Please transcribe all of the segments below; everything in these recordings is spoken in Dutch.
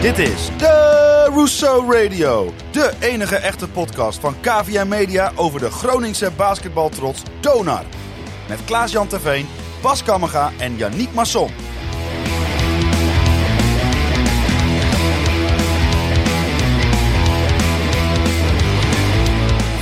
Dit is de Rousseau Radio, de enige echte podcast van KVM Media over de Groningse basketbaltrots Donar. Met Klaas-Jan Terveen, Bas Kamminga en Yannick Masson.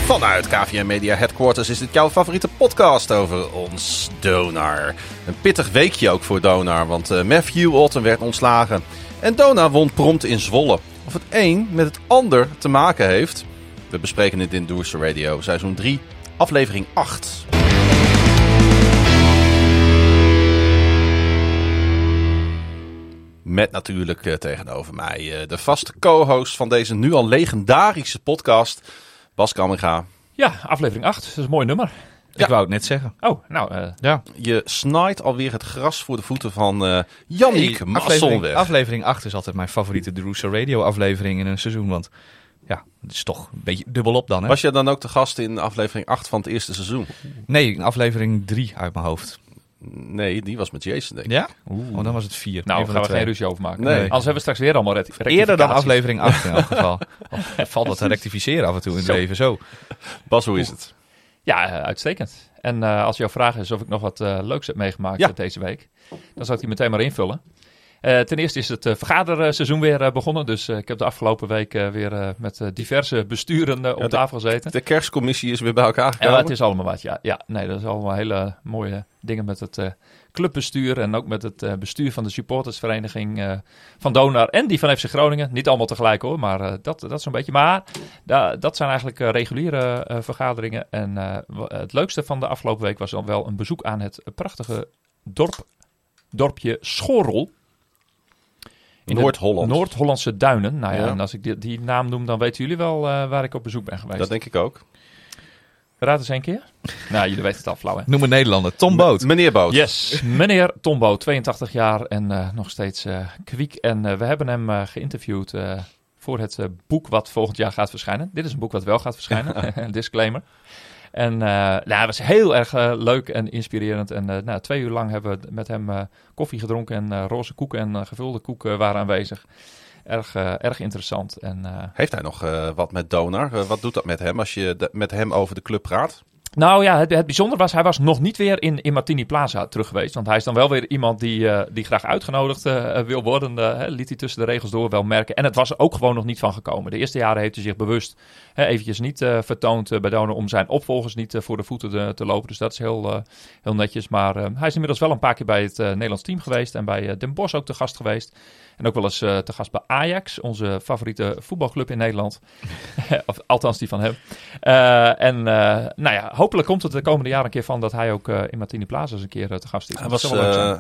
Vanuit KVM Media Headquarters is dit jouw favoriete podcast over ons Donar. Een pittig weekje ook voor Donar, want Matthew Otten werd ontslagen. En Donar won prompt in Zwolle. Of het een met het ander te maken heeft, we bespreken dit in Rousseau Radio, seizoen 3, aflevering 8. Met natuurlijk tegenover mij de vaste co-host van deze nu al legendarische podcast, Bas Kamminga. Ja, aflevering 8. Dat is een mooi nummer. Ja. Ik wou het net zeggen. Oh, nou ja. Je snijdt alweer het gras voor de voeten van Yannick Masson weg. Aflevering 8 is altijd mijn favoriete De Rousseau Radio aflevering in een seizoen. Want ja, het is toch een beetje dubbelop dan. Hè? Was jij dan ook de gast in aflevering 8 van het eerste seizoen? Nee, in aflevering 3 uit mijn hoofd. Nee, die was met Jason, denk ik. Ja? Oeh. Oh, dan was het 4. Nou, daar gaan we geen ruzie over maken. Nee. Anders hebben we straks weer allemaal rectificaties. Eerder dan aflevering 8 in elk geval. Valt dat te rectificeren af en toe in het leven. Zo. Bas, hoe is het? Ja, uitstekend. En als jouw vraag is of ik nog wat leuks heb meegemaakt deze week, dan zou ik die meteen maar invullen. Ten eerste is het vergaderseizoen weer begonnen. Dus ik heb de afgelopen week weer met diverse besturen op tafel gezeten. De kerstcommissie is weer bij elkaar gekomen. En het is allemaal wat, ja. Ja, nee, dat is allemaal hele mooie dingen met het clubbestuur en ook met het bestuur van de supportersvereniging van Donar en die van FC Groningen. Niet allemaal tegelijk hoor, maar dat zo'n beetje. Maar dat zijn eigenlijk reguliere vergaderingen. En het leukste van de afgelopen week was dan wel een bezoek aan het prachtige dorpje Schorrel. In Noord-Holland. Noord-Hollandse duinen. Nou ja, en als ik die naam noem, dan weten jullie wel waar ik op bezoek ben geweest. Dat denk ik ook. Raad eens een keer. Nou, jullie weten het al, flauw hè. Noem een Nederlander. Tom Boot. Meneer Boot. Yes, meneer Tom Boot. 82 jaar en nog steeds kwiek. En we hebben hem geïnterviewd voor het boek wat volgend jaar gaat verschijnen. Dit is een boek wat wel gaat verschijnen. Disclaimer. En dat was heel erg leuk en inspirerend. En 2 uur lang hebben we met hem koffie gedronken en roze koeken en gevulde koeken waren aanwezig. Erg interessant. En, heeft hij nog wat met Donar? Wat doet dat met hem als je met hem over de club praat? Nou ja, het bijzondere was, hij was nog niet weer in Martini Plaza terug geweest. Want hij is dan wel weer iemand die graag uitgenodigd wil worden. Liet hij tussen de regels door wel merken. En het was er ook gewoon nog niet van gekomen. De eerste jaren heeft hij zich bewust eventjes niet vertoond bij Donar om zijn opvolgers niet voor de voeten te lopen. Dus dat is heel netjes. Maar hij is inmiddels wel een paar keer bij het Nederlands team geweest. En bij Den Bosch ook te gast geweest. En ook wel eens te gast bij Ajax, onze favoriete voetbalclub in Nederland. Of, althans die van hem. Hopelijk komt het de komende jaren een keer van dat hij ook in Martini Plaza eens een keer te gast is.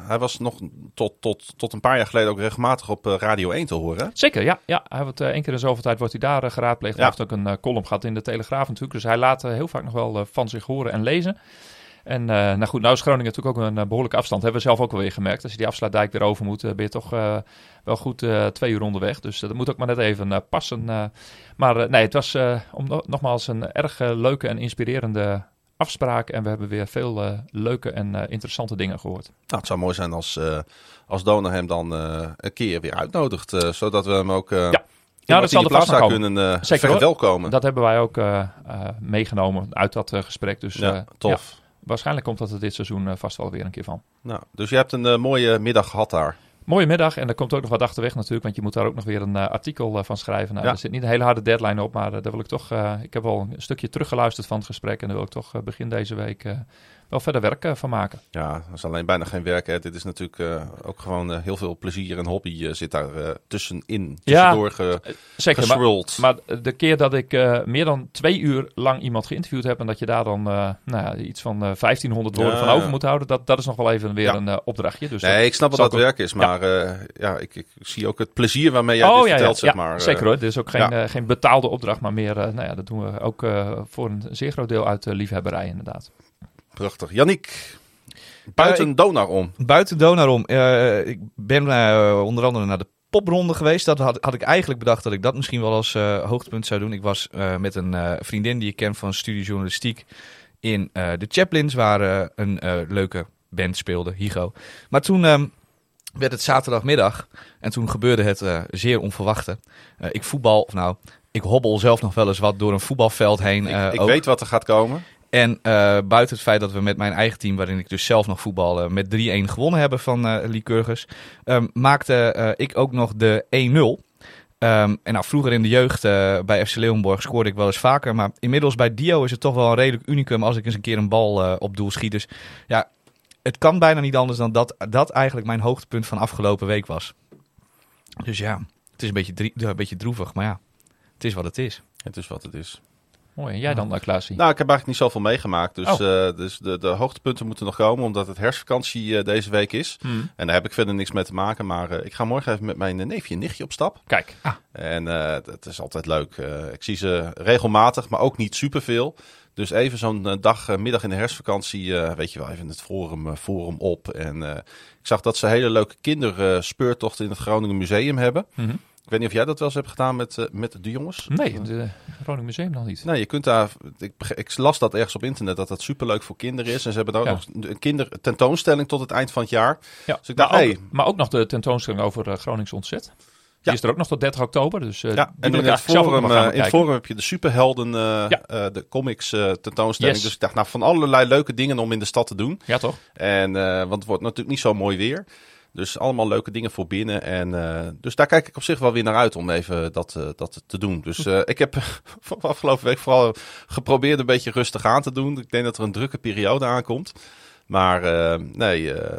Hij was nog tot een paar jaar geleden ook regelmatig op Radio 1 te horen. Zeker, ja. Hij wordt 1 keer in zoveel tijd wordt hij daar geraadpleegd. Ja. Hij heeft ook een column gehad in de Telegraaf natuurlijk. Dus hij laat heel vaak nog wel van zich horen en lezen. En nou is Groningen natuurlijk ook een behoorlijke afstand. Hebben we zelf ook wel weer gemerkt. Als je die afsluitdijk weer over moet, ben je toch wel goed 2 uur onderweg. Dus dat moet ook maar net even passen. Het was nogmaals een erg leuke en inspirerende afspraak. En we hebben weer veel leuke en interessante dingen gehoord. Nou, het zou mooi zijn als Donar hem dan een keer weer uitnodigt. Zodat we hem ook... Ja, dat zal de plaats kunnen verwelkomen. Dat hebben wij ook meegenomen uit dat gesprek. Dus, tof. Ja. Waarschijnlijk komt dat er dit seizoen vast wel weer een keer van. Nou, dus je hebt een mooie middag gehad daar. Mooie middag en er komt ook nog wat achterweg natuurlijk. Want je moet daar ook nog weer een artikel van schrijven. Nou, er zit niet een hele harde deadline op. Maar daar wil ik toch... ik heb al een stukje teruggeluisterd van het gesprek. En daar wil ik toch begin deze week wel verder werk van maken. Ja, dat is alleen bijna geen werk. Hè. Dit is natuurlijk ook gewoon heel veel plezier en hobby zit daar tussendoor geswirld. Maar de keer dat ik meer dan 2 uur lang iemand geïnterviewd heb en dat je daar dan iets van 1500 woorden van over moet houden, dat is nog wel even weer een opdrachtje. Dus nee, ik snap dat het werk is, maar ik zie ook het plezier waarmee jij dit vertelt. Ja, zeg maar. Zeker hoor. Dit is ook geen betaalde opdracht, maar meer, dat doen we ook voor een zeer groot deel uit liefhebberij inderdaad. Prachtig. Yannick, buiten Donar om. Buiten Donar om. Ik ben onder andere naar de popronde geweest. Dat had ik eigenlijk bedacht dat ik dat misschien wel als hoogtepunt zou doen. Ik was met een vriendin die ik ken van studiejournalistiek in de Chaplins, waar een leuke band speelde, Higo. Maar toen werd het zaterdagmiddag en toen gebeurde het zeer onverwachte. Ik hobbel zelf nog wel eens wat door een voetbalveld heen. Ik weet wat er gaat komen. En buiten het feit dat we met mijn eigen team, waarin ik dus zelf nog voetbal, met 3-1 gewonnen hebben van Lycurgus, maakte ik ook nog de 1-0. En nou, vroeger in de jeugd bij FC Leeuwenborg scoorde ik wel eens vaker. Maar inmiddels bij Dio is het toch wel een redelijk unicum als ik eens een keer een bal op doel schiet. Dus ja, het kan bijna niet anders dan dat eigenlijk mijn hoogtepunt van afgelopen week was. Dus ja, het is een beetje droevig, maar ja. Het is wat het is. Het is wat het is. Mooi. En jij dan, Klaasie? Nou, ik heb eigenlijk niet zoveel meegemaakt. Dus de hoogtepunten moeten nog komen, omdat het herfstvakantie deze week is. Hmm. En daar heb ik verder niks mee te maken. Maar ik ga morgen even met mijn neefje en nichtje op stap. Kijk. Ah. En dat is altijd leuk. Ik zie ze regelmatig, maar ook niet superveel. Dus even zo'n middag in de herfstvakantie, weet je wel, even het forum op. En ik zag dat ze hele leuke kinderspeurtochten in het Groningen Museum hebben. Hmm. Ik weet niet of jij dat wel eens hebt gedaan met de jongens? Nee, het Groningen Museum nog niet. Nee, je kunt daar. Ik las dat ergens op internet dat superleuk voor kinderen is. En ze hebben daar ook nog een kindertentoonstelling tot het eind van het jaar. Ja, dus ik dacht, maar ook nog de tentoonstelling over Gronings ontzet. Die is er ook nog tot 30 oktober. Dus, en in het Forum heb je de superhelden, de comics tentoonstelling. Yes. Dus ik dacht, nou, van allerlei leuke dingen om in de stad te doen. Ja, toch? En, want het wordt natuurlijk niet zo mooi weer. Dus allemaal leuke dingen voor binnen. En dus daar kijk ik op zich wel weer naar uit om even dat te doen. Dus ik heb afgelopen week vooral geprobeerd een beetje rustig aan te doen. Ik denk dat er een drukke periode aankomt. Maar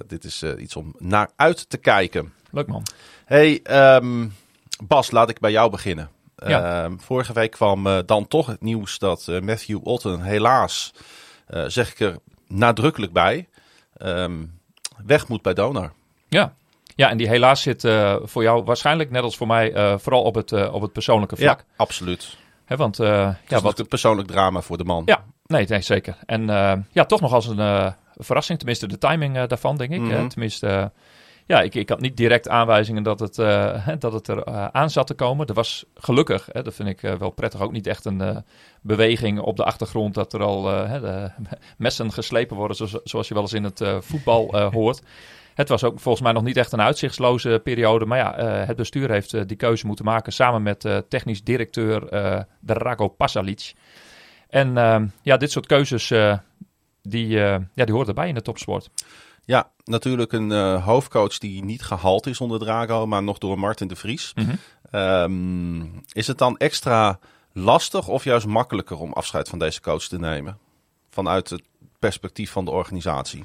dit is iets om naar uit te kijken. Leuk man. Hey Bas, laat ik bij jou beginnen. Ja. Vorige week kwam dan toch het nieuws dat Matthew Otten helaas, zeg ik er nadrukkelijk bij, weg moet bij Donar. Ja, en die helaas zit voor jou waarschijnlijk, net als voor mij, vooral op het persoonlijke vlak. Ja, absoluut. Hè, want, wat een persoonlijk drama voor de man. Ja, nee zeker. En toch nog als een verrassing, tenminste de timing daarvan, denk ik. Mm-hmm. Tenminste, ik had niet direct aanwijzingen dat het er aan zat te komen. Er was gelukkig, dat vind ik wel prettig, ook niet echt een beweging op de achtergrond dat er al messen geslepen worden, zoals je wel eens in het voetbal hoort. Het was ook volgens mij nog niet echt een uitzichtsloze periode. Maar het bestuur heeft die keuze moeten maken samen met technisch directeur Drago Pasalic. En dit soort keuzes, die hoort erbij in de topsport. Ja, natuurlijk een hoofdcoach die niet gehaald is onder Drago, maar nog door Martin de Vries. Mm-hmm. Is het dan extra lastig of juist makkelijker om afscheid van deze coach te nemen? Vanuit het perspectief van de organisatie.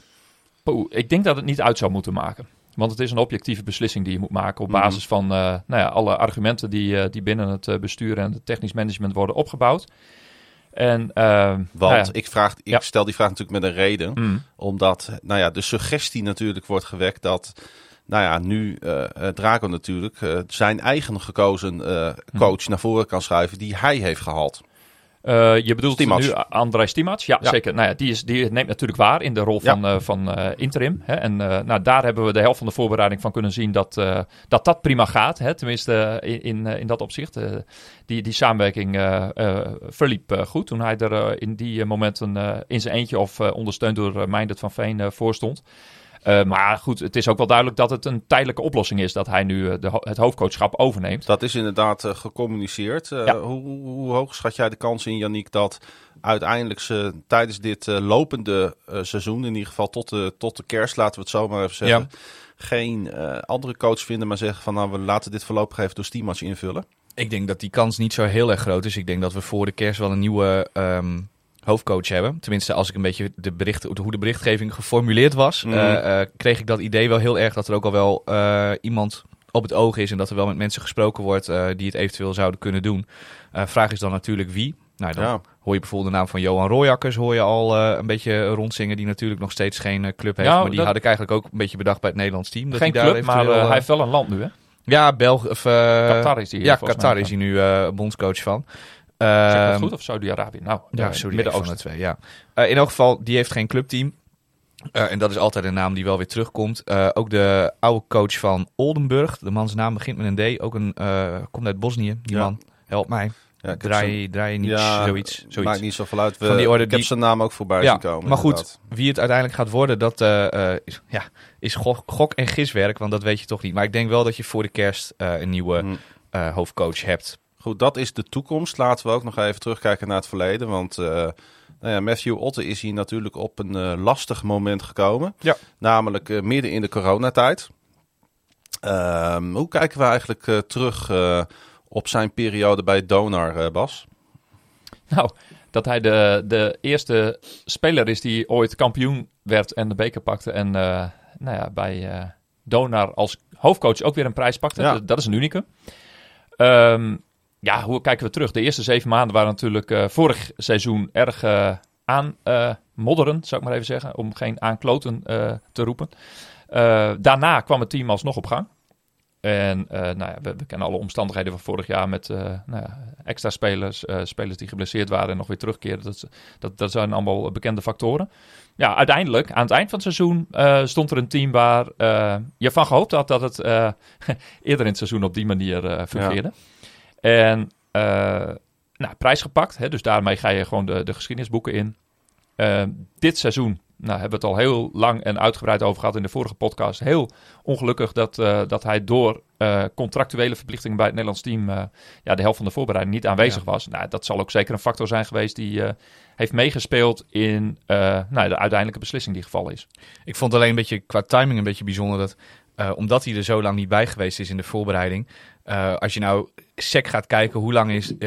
Ik denk dat het niet uit zou moeten maken. Want het is een objectieve beslissing die je moet maken op basis van alle argumenten die binnen het bestuur en het technisch management worden opgebouwd. En, ik stel die vraag natuurlijk met een reden. Mm. Omdat de suggestie natuurlijk wordt gewekt dat nu Drago natuurlijk zijn eigen gekozen coach naar voren kan schuiven die hij heeft gehaald. Je bedoelt Stiemats. Nu André Stiemats, ja, zeker. Die neemt natuurlijk waar in de rol van interim. Hè. En daar hebben we de helft van de voorbereiding van kunnen zien dat prima gaat. Hè. Tenminste, in dat opzicht. Die samenwerking verliep goed toen hij er in die momenten in zijn eentje of ondersteund door Meindert van Veen voor stond. Maar goed, het is ook wel duidelijk dat het een tijdelijke oplossing is dat hij nu het hoofdcoachschap overneemt. Dat is inderdaad gecommuniceerd. Hoe hoog schat jij de kans in, Yannick, dat uiteindelijk ze tijdens dit lopende seizoen, in ieder geval tot de kerst, laten we het zo maar even zeggen, geen andere coach vinden, maar zeggen van we laten dit voorlopig even door Stiemats invullen? Ik denk dat die kans niet zo heel erg groot is. Ik denk dat we voor de kerst wel een nieuwe hoofdcoach hebben. Tenminste, als ik een beetje hoe de berichtgeving geformuleerd was, kreeg ik dat idee wel heel erg dat er ook al wel iemand op het oog is en dat er wel met mensen gesproken wordt die het eventueel zouden kunnen doen. Vraag is dan natuurlijk wie. Nou, dan hoor je bijvoorbeeld de naam van Johan Royakkers al een beetje rondzingen, die natuurlijk nog steeds geen club heeft. Maar die had ik eigenlijk ook een beetje bedacht bij het Nederlands team. Dat geen club, maar hij heeft wel een land nu, hè? Ja, Qatar is hij. Ja, Qatar is hij nu bondscoach van. Zeg dat goed, of Saudi-Arabië? Nou, Midden-Oosten. Twee, ja. In elk geval, die heeft geen clubteam. En dat is altijd een naam die wel weer terugkomt. Ook de oude coach van Oldenburg. De man's naam begint met een D. Ook komt uit Bosnië, die man. Help mij. Ja, draai niet zoiets. Maakt niet zoveel uit. Ik heb zijn naam ook voorbij zien komen. Maar inderdaad. Goed, wie het uiteindelijk gaat worden, dat is gok- en giswerk. Want dat weet je toch niet. Maar ik denk wel dat je voor de kerst een nieuwe hoofdcoach hebt. Goed, dat is de toekomst. Laten we ook nog even terugkijken naar het verleden. Want Matthew Otten is hier natuurlijk op een lastig moment gekomen. Ja. Namelijk midden in de coronatijd. Hoe kijken we eigenlijk terug op zijn periode bij Donar, Bas? Nou, dat hij de eerste speler is die ooit kampioen werd en de beker pakte. En bij Donar als hoofdcoach ook weer een prijs pakte. Ja. Dat is een unicum. Hoe kijken we terug? De eerste 7 maanden waren natuurlijk vorig seizoen erg aanmodderen, zou ik maar even zeggen. Om geen aankloten te roepen. Daarna kwam het team alsnog op gang. En we kennen alle omstandigheden van vorig jaar met extra spelers. Spelers die geblesseerd waren en nog weer terugkeren. Dat zijn allemaal bekende factoren. Ja, uiteindelijk, aan het eind van het seizoen stond er een team waar je van gehoopt had dat het eerder in het seizoen op die manier fungeerde. Ja. En prijs gepakt. Hè, dus daarmee ga je gewoon de geschiedenisboeken in. Dit seizoen. Nou, hebben we het al heel lang en uitgebreid over gehad in de vorige podcast. Heel ongelukkig dat hij door contractuele verplichtingen bij het Nederlands team de helft van de voorbereiding niet aanwezig was. Nou, dat zal ook zeker een factor zijn geweest die heeft meegespeeld in de uiteindelijke beslissing die gevallen is. Ik vond alleen een beetje qua timing een beetje bijzonder dat omdat hij er zo lang niet bij geweest is in de voorbereiding. Als je nou sec gaat kijken hoe lang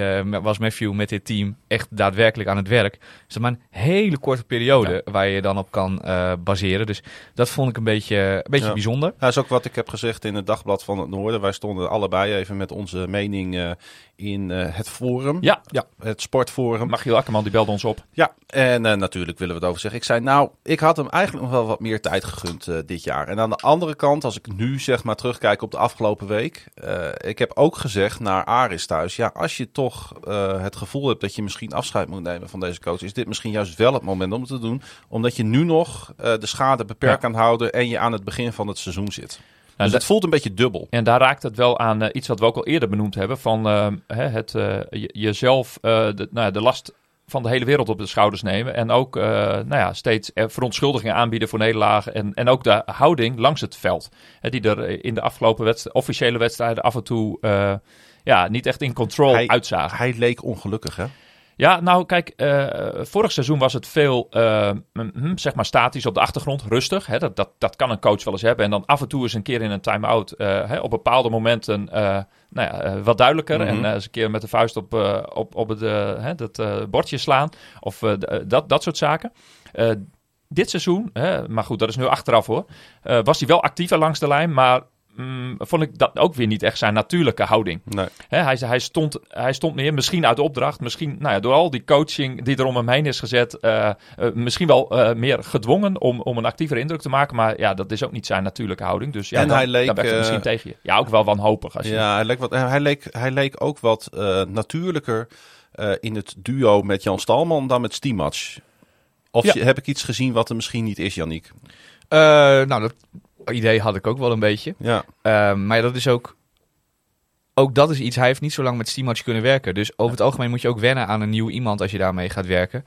was Matthew met dit team echt daadwerkelijk aan het werk. Is dat maar een hele korte periode waar je dan op kan baseren. Dus dat vond ik een beetje bijzonder. Dat is ook wat ik heb gezegd in het Dagblad van het Noorden. Wij stonden allebei even met onze mening in het Forum. Ja. Het Sportforum. Machiel Akkerman die belde ons op. Ja, en natuurlijk willen we het over zeggen. Ik zei ik had hem eigenlijk nog wel wat meer tijd gegund dit jaar. En aan de andere kant, als ik nu zeg maar terugkijk op de afgelopen week. Ik heb ook gezegd naar Aris thuis. Ja, als je toch het gevoel hebt dat je misschien afscheid moet nemen van deze coach, is dit misschien juist wel het moment om het te doen. Omdat je nu nog de schade beperkt kan houden en je aan het begin van het seizoen zit. Nou, dus het voelt een beetje dubbel. En daar raakt het wel aan iets wat we ook al eerder benoemd hebben. Van jezelf de last van de hele wereld op de schouders nemen. En ook steeds verontschuldigingen aanbieden voor nederlagen. En ook de houding langs het veld. Hè, die er in de afgelopen officiële wedstrijden af en toe niet echt in control uitzagen. Hij leek ongelukkig, hè? Ja, nou kijk, vorig seizoen was het veel statisch op de achtergrond, rustig. Hè, dat kan een coach wel eens hebben. En dan af en toe eens een keer in een time-out op bepaalde momenten wat duidelijker. Mm-hmm. En eens een keer met de vuist op het bordje slaan of dat soort zaken. Dit seizoen, maar goed, dat is nu achteraf hoor, was hij wel actiever langs de lijn, maar vond ik dat ook weer niet echt zijn natuurlijke houding. Nee. Hij stond meer, misschien uit de opdracht, misschien door al die coaching die er om hem heen is gezet, misschien wel meer gedwongen om een actievere indruk te maken, maar ja, dat is ook niet zijn natuurlijke houding. Dus ja, dan werkt het misschien tegen je. Ja, ook wel wanhopig. Als hij leek ook wat natuurlijker in het duo met Jan Stalman dan met Stiemats. Of heb ik iets gezien wat er misschien niet is, Yannick? Dat idee had ik ook wel een beetje. Ja. Maar dat is ook dat is iets. Hij heeft niet zo lang met Stiemats kunnen werken. Dus over het algemeen moet je ook wennen aan een nieuw iemand als je daarmee gaat werken.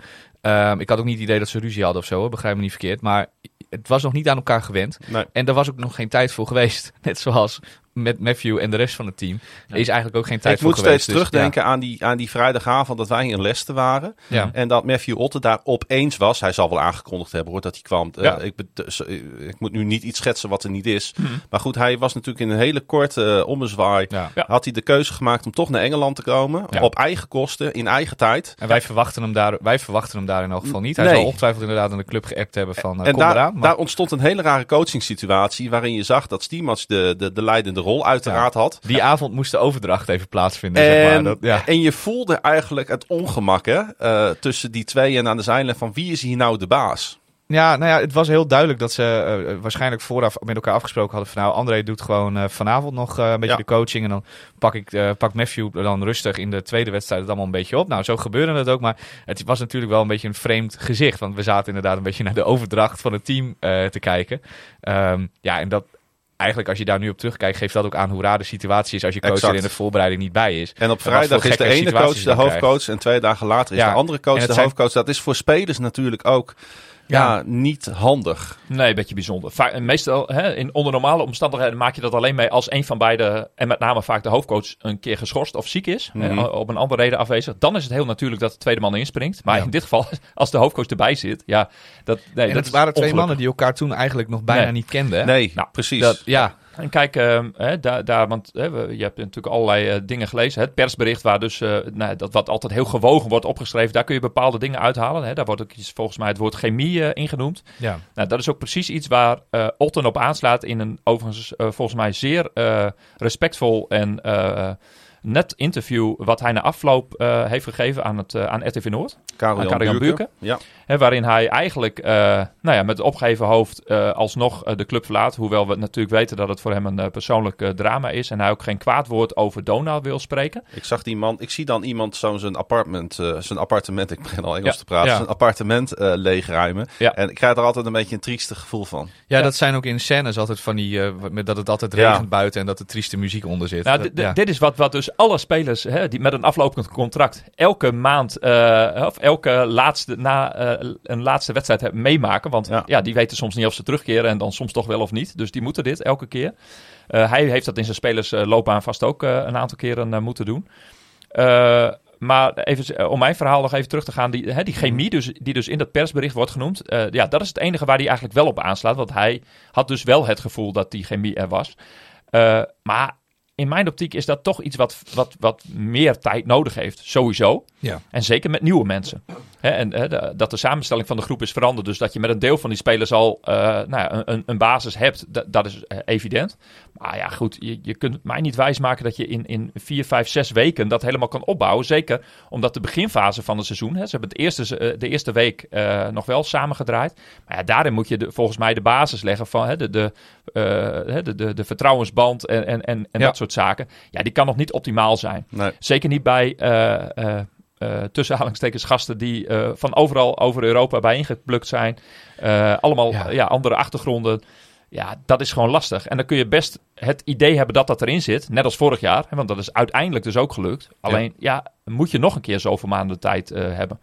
Ik had ook niet het idee dat ze ruzie hadden of zo. Hoor. Begrijp me niet verkeerd. Maar het was nog niet aan elkaar gewend. Nee. En daar was ook nog geen tijd voor geweest. Net zoals met Matthew en de rest van het team. Er is eigenlijk ook geen tijd voor geweest. Ik moet steeds terugdenken aan die vrijdagavond dat wij in Leicester waren. Ja. En dat Matthew Otten daar opeens was. Hij zal wel aangekondigd hebben hoor, dat hij kwam. Ja. Ik moet nu niet iets schetsen wat er niet is. Mm-hmm. Maar goed, hij was natuurlijk in een hele korte ommezwaai. Ja. Ja. Had hij de keuze gemaakt om toch naar Engeland te komen. Ja. Op eigen kosten, in eigen tijd. En wij verwachten hem daar in elk geval niet. Hij zal ongetwijfeld inderdaad aan de club geappt hebben van en kom eraan. Maar daar ontstond een hele rare coachingsituatie waarin je zag dat Stiemats de leidende rol uiteraard had. Die avond moest de overdracht even plaatsvinden. En, zeg maar. En je voelde eigenlijk het ongemak tussen die twee en aan de zijlijn van wie is hier nou de baas? Ja, het was heel duidelijk dat ze waarschijnlijk vooraf met elkaar afgesproken hadden van André doet gewoon vanavond nog een beetje de coaching en dan pak Matthew dan rustig in de tweede wedstrijd het allemaal een beetje op. Nou, zo gebeurde het ook, maar het was natuurlijk wel een beetje een vreemd gezicht, want we zaten inderdaad een beetje naar de overdracht van het team te kijken. En dat eigenlijk als je daar nu op terugkijkt, geeft dat ook aan hoe raar de situatie is als je coach exact. Er in de voorbereiding niet bij is. En op vrijdag is de ene coach de hoofdcoach en 2 dagen later is de andere coach de hoofdcoach. Dat is voor spelers natuurlijk ook niet handig. Nee, een beetje bijzonder. Meestal, in onder normale omstandigheden maak je dat alleen mee als een van beide, en met name vaak de hoofdcoach, een keer geschorst of ziek is. Mm-hmm. Op een andere reden afwezig. Dan is het heel natuurlijk dat de tweede man inspringt. Maar in dit geval, als de hoofdcoach erbij zit, dat waren twee mannen die elkaar toen eigenlijk nog bijna niet kenden. Hè? Nee, nou, precies. En kijk, je hebt natuurlijk allerlei dingen gelezen. Het persbericht waar dus, dat wat altijd heel gewogen wordt opgeschreven, daar kun je bepaalde dingen uithalen. Hè? Daar wordt ook volgens mij het woord chemie in genoemd. Ja. Nou, dat is ook precies iets waar Otten op aanslaat in een overigens volgens mij zeer respectvol en net interview wat hij na afloop heeft gegeven aan RTV Noord. Kalev Buurken. Ja. Waarin hij eigenlijk met het opgeheven hoofd alsnog de club verlaat. Hoewel we natuurlijk weten dat het voor hem een persoonlijk drama is. En hij ook geen kwaad woord over Donar wil spreken. Ik zie dan iemand zijn appartement. Zijn appartement, ik begin al Engels te praten. Ja. Zijn appartement leegruimen. Ja. En ik krijg er altijd een beetje een triestig gevoel van. Ja, dat zijn ook in scènes altijd van die dat het altijd regent buiten en dat er trieste muziek onder zit. Nou, dit is wat dus alle spelers die met een aflopend contract elke maand of elke laatste een laatste wedstrijd meemaken. Want die weten soms niet of ze terugkeren en dan soms toch wel of niet. Dus die moeten dit elke keer. Hij heeft dat in zijn spelersloopbaan vast ook een aantal keren moeten doen. Maar even om mijn verhaal nog even terug te gaan. Die chemie die dus in dat persbericht wordt genoemd. Dat is het enige waar hij eigenlijk wel op aanslaat. Want hij had dus wel het gevoel dat die chemie er was. Maar in mijn optiek is dat toch iets wat meer tijd nodig heeft, sowieso. Ja. En zeker met nieuwe mensen. Dat de samenstelling van de groep is veranderd. Dus dat je met een deel van die spelers al een basis hebt, dat is evident. Maar ja, goed, je kunt mij niet wijsmaken dat je in 4, 5, 6 weken dat helemaal kan opbouwen. Zeker omdat de beginfase van het seizoen, ze hebben de eerste week nog wel samengedraaid. Maar ja, daarin moet je volgens mij de basis leggen van de vertrouwensband en dat soort zaken. Ja, die kan nog niet optimaal zijn. Nee. Zeker niet bij tussen halingstekens gasten die van overal over Europa bijeengeplukt zijn. Allemaal andere achtergronden. Ja, dat is gewoon lastig. En dan kun je best het idee hebben dat dat erin zit. Net als vorig jaar. Want dat is uiteindelijk dus ook gelukt. Alleen, moet je nog een keer zoveel maanden tijd hebben.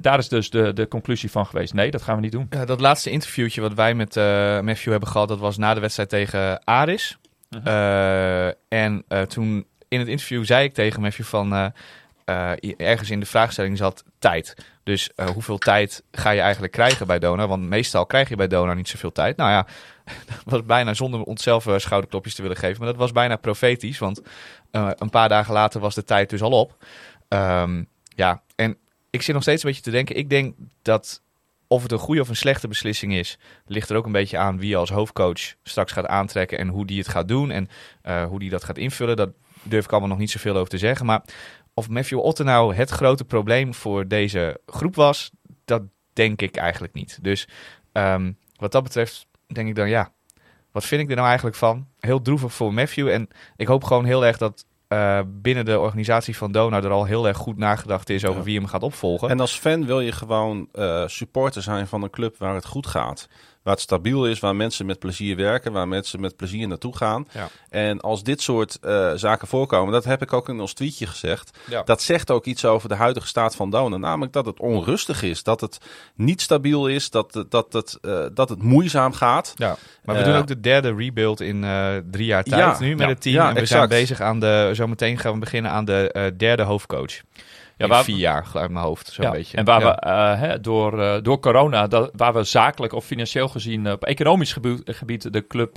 Daar is dus de conclusie van geweest. Nee, dat gaan we niet doen. Dat laatste interviewtje wat wij met Matthew hebben gehad, dat was na de wedstrijd tegen Aris. Uh-huh. Toen in het interview zei ik tegen Matthew van ergens in de vraagstelling zat tijd. Dus hoeveel tijd ga je eigenlijk krijgen bij Donar? Want meestal krijg je bij Donar niet zoveel tijd. Nou ja, dat was bijna zonder onszelf schouderklopjes te willen geven. Maar dat was bijna profetisch, want een paar dagen later was de tijd dus al op. En ik zit nog steeds een beetje te denken. Ik denk dat of het een goede of een slechte beslissing is, ligt er ook een beetje aan wie je als hoofdcoach straks gaat aantrekken en hoe die het gaat doen en hoe die dat gaat invullen. Dat durf ik allemaal nog niet zoveel over te zeggen. Maar of Matthew Otten nou het grote probleem voor deze groep was, dat denk ik eigenlijk niet. Dus wat dat betreft denk ik dan, wat vind ik er nou eigenlijk van? Heel droevig voor Matthew. En ik hoop gewoon heel erg dat binnen de organisatie van Donar er al heel erg goed nagedacht is over wie hem gaat opvolgen. En als fan wil je gewoon supporter zijn van een club waar het goed gaat. Waar het stabiel is, waar mensen met plezier werken, waar mensen met plezier naartoe gaan. Ja. En als dit soort zaken voorkomen, dat heb ik ook in ons tweetje gezegd. Ja. Dat zegt ook iets over de huidige staat van Donar. Namelijk dat het onrustig is, dat het niet stabiel is, dat het moeizaam gaat. Ja. Maar we doen ook de derde rebuild in 3 jaar tijd nu met het team. Ja, en we zijn bezig zometeen gaan we beginnen aan de derde hoofdcoach. Ja, waar 4 jaar uit mijn hoofd, zo'n beetje. En waar we door corona, waar we zakelijk of financieel gezien op economisch gebied de club,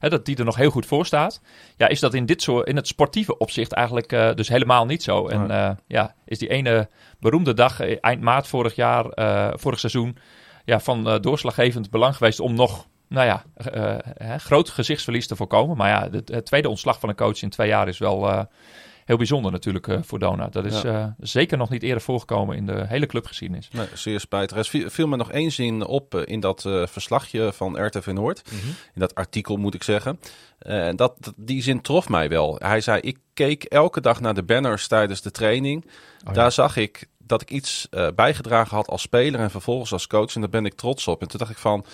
dat die er nog heel goed voor staat. Ja, is dat in het sportieve opzicht eigenlijk dus helemaal niet zo. En is die ene beroemde dag eind maart vorig seizoen, van doorslaggevend belang geweest om nog groot gezichtsverlies te voorkomen. Maar ja, het tweede ontslag van een coach in 2 jaar is wel heel bijzonder natuurlijk voor Donar. Dat is zeker nog niet eerder voorgekomen in de hele clubgeschiedenis. Nee, zeer spijtig. Er viel me nog één zin op in dat verslagje van RTV Noord. Mm-hmm. In dat artikel moet ik zeggen. Die zin trof mij wel. Hij zei, ik keek elke dag naar de banners tijdens de training. Daar zag ik dat ik iets bijgedragen had als speler en vervolgens als coach. En daar ben ik trots op. En toen dacht ik van,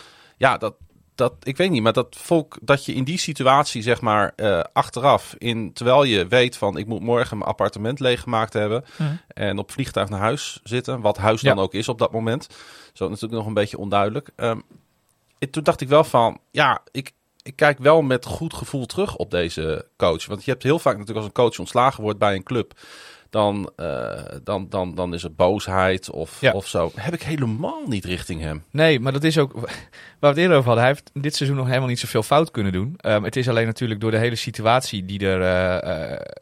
dat, ik weet niet, maar dat volk, dat je in die situatie, zeg maar, achteraf, terwijl je weet van, ik moet morgen mijn appartement leeggemaakt hebben en op vliegtuig naar huis zitten, wat huis dan ook is op dat moment. Zo natuurlijk nog een beetje onduidelijk. Toen dacht ik wel van, ja, ik kijk wel met goed gevoel terug op deze coach. Want je hebt heel vaak natuurlijk als een coach ontslagen wordt bij een club, dan is het boosheid of zo. Heb ik helemaal niet richting hem. Nee, maar dat is ook waar we het eerder over hadden. Hij heeft dit seizoen nog helemaal niet zoveel fout kunnen doen. Het is alleen natuurlijk door de hele situatie die er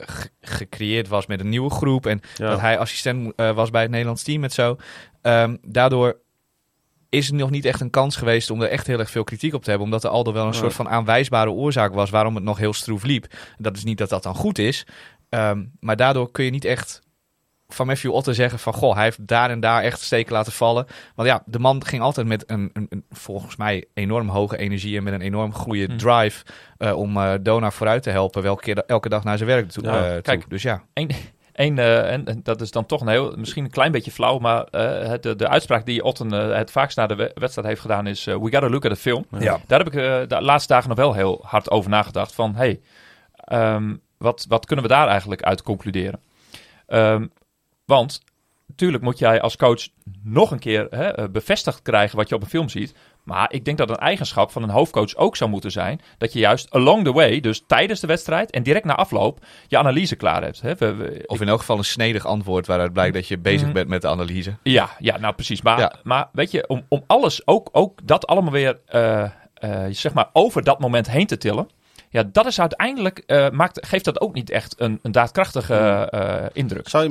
gecreëerd was met een nieuwe groep. En dat hij assistent was bij het Nederlands team en zo. Daardoor is het nog niet echt een kans geweest om er echt heel erg veel kritiek op te hebben. Omdat er al wel een soort van aanwijsbare oorzaak was waarom het nog heel stroef liep. Dat is niet dat dat dan goed is. Maar daardoor kun je niet echt van Matthew Otten zeggen van, goh, hij heeft daar en daar echt steken laten vallen. Want ja, de man ging altijd met een volgens mij enorm hoge energie en met een enorm goede drive om Donar vooruit te helpen. Elke dag naar zijn werk toe. Kijk, dus ja. En dat is dan toch misschien een klein beetje flauw, maar de uitspraak die Otten het vaakst na de wedstrijd heeft gedaan is, we gotta look at the film. Ja. Daar heb ik de laatste dagen nog wel heel hard over nagedacht van, wat kunnen we daar eigenlijk uit concluderen? Want natuurlijk moet jij als coach nog een keer bevestigd krijgen wat je op een film ziet. Maar ik denk dat een eigenschap van een hoofdcoach ook zou moeten zijn dat je juist along the way, dus tijdens de wedstrijd en direct na afloop, je analyse klaar hebt. Of in elk geval een snedig antwoord waaruit blijkt dat je bezig bent met de analyse. Ja, nou precies. Maar weet je, om alles, ook dat allemaal weer zeg maar over dat moment heen te tillen. Ja, dat is uiteindelijk, geeft dat ook niet echt een daadkrachtige indruk. Zou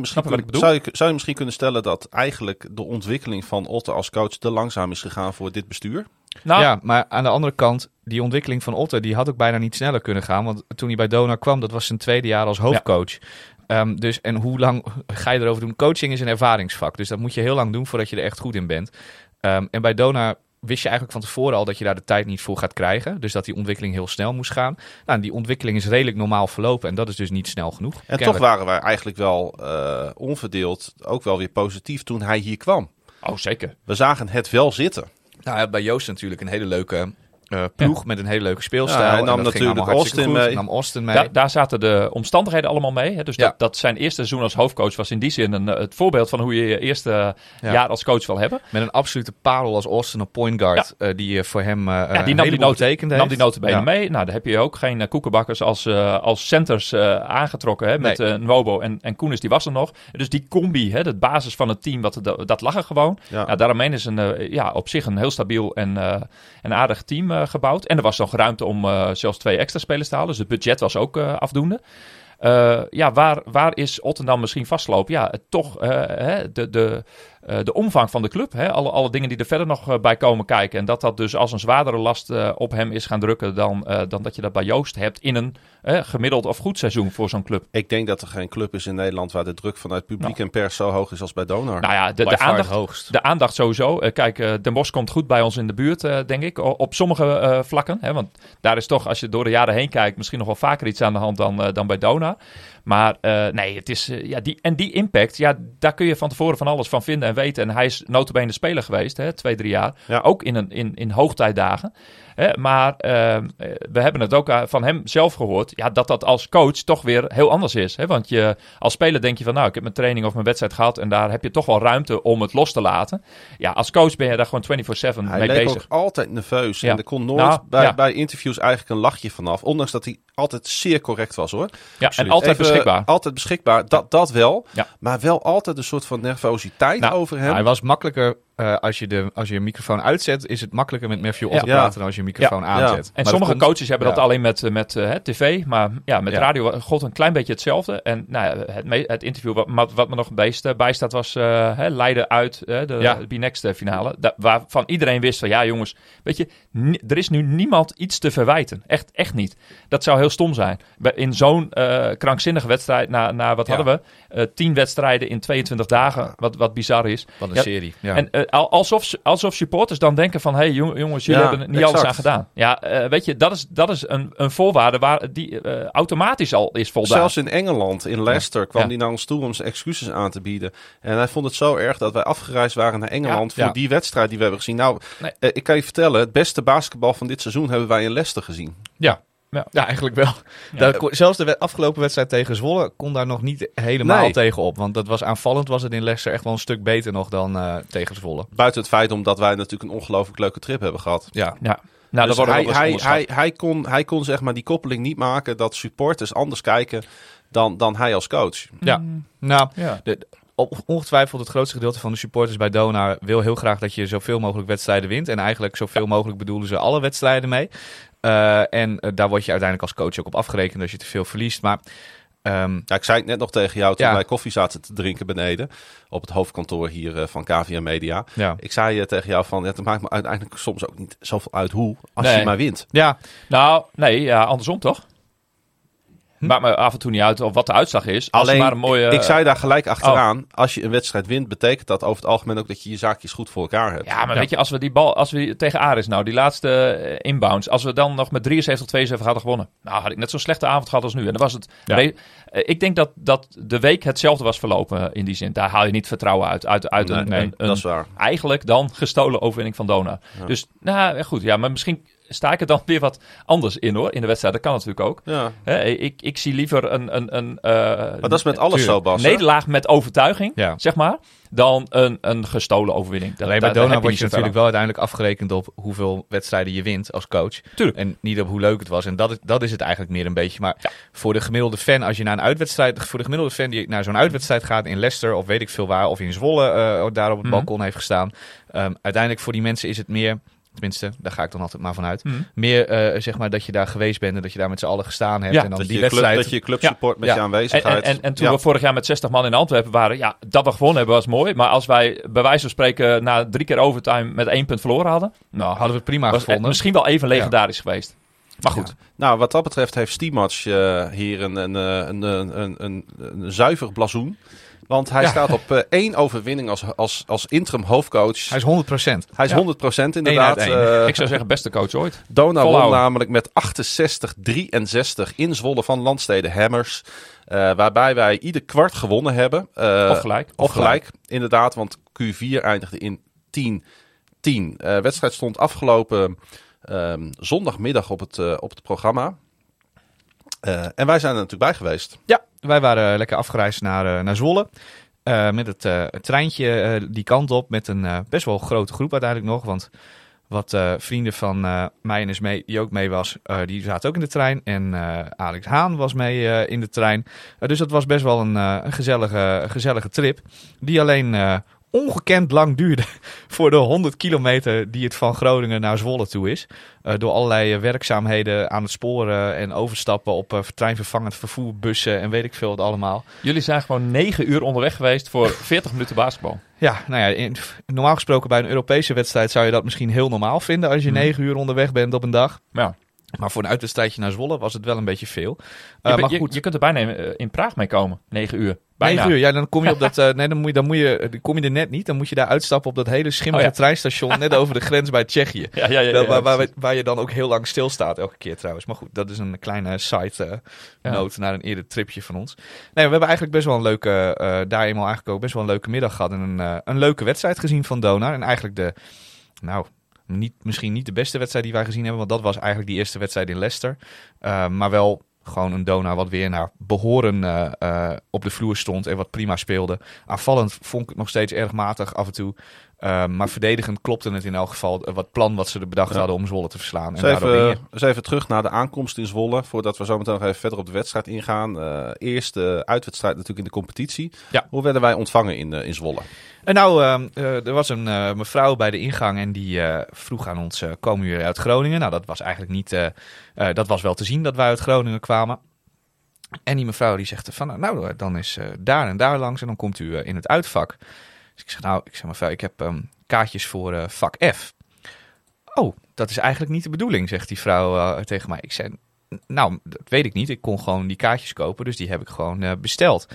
je misschien kunnen stellen dat eigenlijk de ontwikkeling van Otten als coach te langzaam is gegaan voor dit bestuur? Nou, ja, maar aan de andere kant, die ontwikkeling van Otten, die had ook bijna niet sneller kunnen gaan. Want toen hij bij Donar kwam, dat was zijn tweede jaar als hoofdcoach. Ja. Dus, en hoe lang ga je erover doen? Coaching is een ervaringsvak, dus dat moet je heel lang doen voordat je er echt goed in bent. En bij Donar wist je eigenlijk van tevoren al dat je daar de tijd niet voor gaat krijgen. Dus dat die ontwikkeling heel snel moest gaan. Nou, die ontwikkeling is redelijk normaal verlopen en dat is dus niet snel genoeg. En kennelijk. Toch waren wij eigenlijk wel onverdeeld ook wel weer positief toen hij hier kwam. Oh, zeker. We zagen het wel zitten. Nou, bij Joost natuurlijk een hele leuke ploeg met een hele leuke speelstijl. Ja, hij nam natuurlijk Oostende mee. Daar zaten de omstandigheden allemaal mee. Hè? Dus dat zijn eerste seizoen als hoofdcoach was in die zin het voorbeeld van hoe je je eerste jaar als coach wil hebben. Met een absolute parel als Oostende point guard die voor hem die nam die noten benen mee. Nou, daar heb je ook geen koekenbakkers als centers aangetrokken. Hè? Met Nwobo en Koenis, die was er nog. Dus die combi, hè, de basis van het team, dat lag er gewoon. Ja. Nou, daaromheen is op zich een heel stabiel en aardig team gebouwd. En er was nog ruimte om zelfs 2 extra spelers te halen. Dus het budget was ook afdoende. Waar is Otten dan misschien vastgelopen? Ja, toch de omvang van de club. Hè? Alle dingen die er verder nog bij komen kijken. En dat dus als een zwaardere last op hem is gaan drukken dan dat je dat bij Joost hebt in een gemiddeld of goed seizoen voor zo'n club. Ik denk dat er geen club is in Nederland waar de druk vanuit publiek en pers zo hoog is als bij Donar. Nou ja, de aandacht sowieso. Kijk, Den Bosch komt goed bij ons in de buurt, denk ik. Op sommige vlakken. Hè? Want daar is toch, als je door de jaren heen kijkt, misschien nog wel vaker iets aan de hand dan bij Donar. Maar het is die impact, daar kun je van tevoren van alles van vinden en weten. En hij is nota bene speler geweest, hè, 2-3 jaar. Ja. Ook in hoogtijdagen. Maar we hebben het ook van hem zelf gehoord, dat als coach toch weer heel anders is. Hè? Want als speler denk je van, ik heb mijn training of mijn wedstrijd gehad en daar heb je toch wel ruimte om het los te laten. Ja, als coach ben je daar gewoon 24/7 mee bezig. Hij leek ook altijd nerveus en er kon nooit bij interviews eigenlijk een lachje vanaf. Ondanks dat hij altijd zeer correct was, hoor. Ja, absoluut. En altijd beschikbaar. Altijd beschikbaar, dat wel. Ja. Maar wel altijd een soort van nervositeit over hem. Nou, hij was makkelijker. Als je je microfoon uitzet, is het makkelijker met Matthew Otten praten dan als je microfoon aanzet. En maar sommige coaches hebben dat alleen met tv, maar met radio gold een klein beetje hetzelfde. En het interview wat me nog het bijstaat was Leiden uit de B-Next finale, waarvan iedereen wist van, jongens, weet je, er is nu niemand iets te verwijten. Echt, echt niet. Dat zou heel stom zijn. In zo'n krankzinnige wedstrijd, na wat hadden we? 10 wedstrijden in 22 dagen, wat bizar is. Wat een serie. En Alsof supporters dan denken van... hey, jongens, jullie hebben er niet alles aan gedaan. Ja, weet je, dat is een voorwaarde... waar die automatisch al is voldaan. Zelfs in Engeland, in Leicester... kwam die naar ons toe om zijn excuses aan te bieden. En hij vond het zo erg dat wij afgereisd waren naar Engeland... voor die wedstrijd die we hebben gezien. Nou, ik kan je vertellen... het beste basketbal van dit seizoen hebben wij in Leicester gezien. Ja. Ja, eigenlijk wel. Ja. Zelfs de afgelopen wedstrijd tegen Zwolle kon daar nog niet helemaal tegen op. Want dat was aanvallend, was het in Leicester echt wel een stuk beter nog dan tegen Zwolle. Buiten het feit omdat wij natuurlijk een ongelooflijk leuke trip hebben gehad. Ja. Nou, dus hij kon zeg maar die koppeling niet maken dat supporters anders kijken dan hij als coach. Ja, ongetwijfeld het grootste gedeelte van de supporters bij Donar wil heel graag dat je zoveel mogelijk wedstrijden wint. En eigenlijk zoveel mogelijk bedoelen ze alle wedstrijden mee. En daar word je uiteindelijk als coach ook op afgerekend als je te veel verliest. Maar, ik zei het net nog tegen jou toen wij koffie zaten te drinken beneden. Op het hoofdkantoor hier van KVM Media. Ja. Ik zei tegen jou van, het maakt me uiteindelijk soms ook niet zoveel uit hoe. Als je maar wint. Ja, andersom toch? Maakt me af en toe niet uit of wat de uitslag is. Alleen, maar een mooie... ik zei daar gelijk achteraan... als je een wedstrijd wint, betekent dat over het algemeen ook... dat je je zaakjes goed voor elkaar hebt. Ja, maar weet je, als we die bal... als we tegen Aris die laatste inbounds... als we dan nog met 73-72 hadden gewonnen... nou, had ik net zo'n slechte avond gehad als nu. En dan was het... ik denk dat de week hetzelfde was verlopen in die zin. Daar haal je niet vertrouwen uit dat is waar. Eigenlijk dan gestolen overwinning van Donar. Ja. Dus, goed. Ja, maar misschien... sta ik er dan weer wat anders in hoor, in de wedstrijd. Dat kan natuurlijk ook. Ja. Ik zie liever maar dat is met alles zo, Bas. Nederlaag met overtuiging, zeg maar, dan een gestolen overwinning. Alleen bij Donar word je natuurlijk wel uiteindelijk afgerekend op hoeveel wedstrijden je wint als coach. Tuurlijk. En niet op hoe leuk het was. En dat is het eigenlijk meer een beetje. Maar voor de gemiddelde fan, als je naar een uitwedstrijd, voor de gemiddelde fan die naar zo'n uitwedstrijd gaat in Leicester of weet ik veel waar, of in Zwolle daar op het balkon heeft gestaan. Uiteindelijk voor die mensen is het meer... Tenminste, daar ga ik dan altijd maar vanuit. Meer zeg maar dat je daar geweest bent en dat je daar met z'n allen gestaan hebt. Ja, en dan dat, die je wedstrijd... dat je club support met je aanwezigheid. En toen we vorig jaar met 60 man in Antwerpen waren, dat we gewonnen hebben was mooi. Maar als wij bij wijze van spreken na 3 keer overtime met 1 punt verloren hadden, hadden we het prima gevonden. Misschien wel even legendarisch geweest. Maar goed. Ja. Nou, wat dat betreft heeft Stiemats hier een zuiver blazoen. Want hij staat op 1 overwinning als interim hoofdcoach. Hij is 100%. Hij is 100% inderdaad. 1 uit 1. Ik zou zeggen beste coach ooit. Donar won namelijk met 68-63 in Zwolle van Landstede Hammers. Waarbij wij ieder kwart gewonnen hebben. Of gelijk. Inderdaad, want Q4 eindigde in 10-10. Wedstrijd stond afgelopen zondagmiddag op het programma. En wij zijn er natuurlijk bij geweest. Ja. Wij waren lekker afgereisd naar Zwolle. Met het treintje die kant op. Met een best wel grote groep uiteindelijk nog. Want wat vrienden van mij en Esmee, die ook mee was, die zaten ook in de trein. En Alex Haan was mee in de trein. Dus dat was best wel een gezellige trip. Die alleen ongekend lang duurde voor de 100 kilometer die het van Groningen naar Zwolle toe is. Door allerlei werkzaamheden aan het sporen en overstappen op treinvervangend vervoer, bussen en weet ik veel wat allemaal. Jullie zijn gewoon 9 uur onderweg geweest voor 40 minuten basketbal. Ja, normaal gesproken bij een Europese wedstrijd zou je dat misschien heel normaal vinden als je 9 uur onderweg bent op een dag. Ja. Maar voor een uitwedstrijdje naar Zwolle was het wel een beetje veel. Maar goed. Je kunt er bijna in Praag mee komen, 9 uur. Bijna. 9 uur, dan kom je op dat. Dan kom je er net niet. Dan moet je daar uitstappen op dat hele schimmige treinstation. Net over de grens bij Tsjechië. Waar je dan ook heel lang stilstaat elke keer trouwens. Maar goed, dat is een kleine side note naar een eerder tripje van ons. Nee, we hebben eigenlijk best wel een leuke. Daar eenmaal eigenlijk ook best wel een leuke middag gehad. En een leuke wedstrijd gezien van Donar. En eigenlijk misschien niet de beste wedstrijd die wij gezien hebben. Want dat was eigenlijk die eerste wedstrijd in Leicester. Maar wel. Gewoon een Donar wat weer naar behoren op de vloer stond en wat prima speelde. Aanvallend vond ik het nog steeds erg matig af en toe. Maar verdedigend klopte het in elk geval wat plan wat ze er bedacht hadden om Zwolle te verslaan. Eens even terug naar de aankomst in Zwolle. Voordat we zo meteen nog even verder op de wedstrijd ingaan. Eerste uitwedstrijd natuurlijk in de competitie. Ja. Hoe werden wij ontvangen in Zwolle? En er was een mevrouw bij de ingang en die vroeg aan ons, komen jullie uit Groningen? Nou, dat was eigenlijk niet... dat was wel te zien dat wij uit Groningen kwamen. En die mevrouw die zegt van, dan is daar en daar langs en dan komt u in het uitvak. Dus ik zeg, mevrouw, ik heb kaartjes voor vak F. Oh, dat is eigenlijk niet de bedoeling, zegt die vrouw tegen mij. Ik zei, dat weet ik niet. Ik kon gewoon die kaartjes kopen, dus die heb ik gewoon besteld.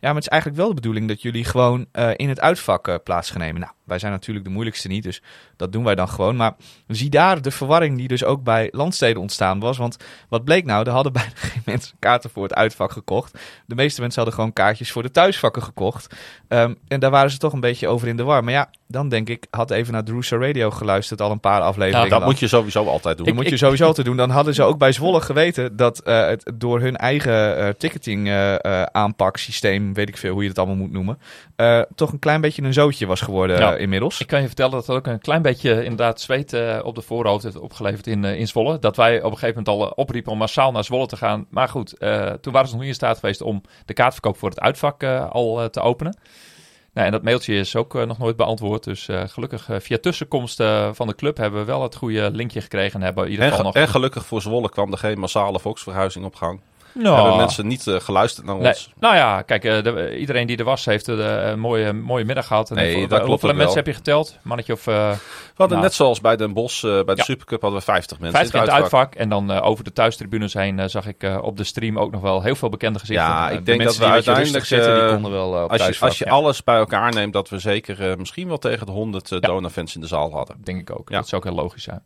Ja, maar het is eigenlijk wel de bedoeling dat jullie gewoon in het uitvak plaats gaan nemen. Nou, wij zijn natuurlijk de moeilijkste niet, dus dat doen wij dan gewoon. Maar zie daar de verwarring die dus ook bij Landstede ontstaan was. Want wat bleek nou, er hadden bijna geen mensen kaarten voor het uitvak gekocht. De meeste mensen hadden gewoon kaartjes voor de thuisvakken gekocht. En daar waren ze toch een beetje over in de war. Maar ja, dan denk ik, had even naar Drew's Radio geluisterd al een paar afleveringen. Nou, dat moet je sowieso altijd doen. Dan hadden ze ook bij Zwolle geweten dat het door hun eigen ticketing aanpaksysteem, weet ik veel hoe je het allemaal moet noemen, toch een klein beetje een zootje was geworden inmiddels. Ik kan je vertellen dat ook een klein beetje inderdaad zweet op de voorhoofd heeft opgeleverd in Zwolle. Dat wij op een gegeven moment al opriepen om massaal naar Zwolle te gaan. Maar goed, toen waren ze nog niet in staat geweest om de kaartverkoop voor het uitvak te openen. Nou, en dat mailtje is ook nog nooit beantwoord. Dus gelukkig via tussenkomst van de club hebben we wel het goede linkje gekregen. En gelukkig voor Zwolle kwam er geen massale volksverhuizing op gang. Nou. Hebben mensen niet geluisterd naar ons? Nee. Nou ja, kijk, iedereen die er was heeft een mooie middag gehad. En hoeveel mensen heb je geteld? Mannetje of... Net zoals bij Den Bosch, bij de Supercup hadden we 50 mensen. 50 in het uitvak. En dan over de thuistribunes heen zag ik op de stream ook nog wel heel veel bekende gezichten. Ja, ik denk dat we uiteindelijk zitten, die konden wel op thuisvak. Als je alles bij elkaar neemt, dat we zeker misschien wel tegen de 100 Donar-fans in de zaal hadden. Denk ik ook. Ja. Dat zou ook heel logisch zijn.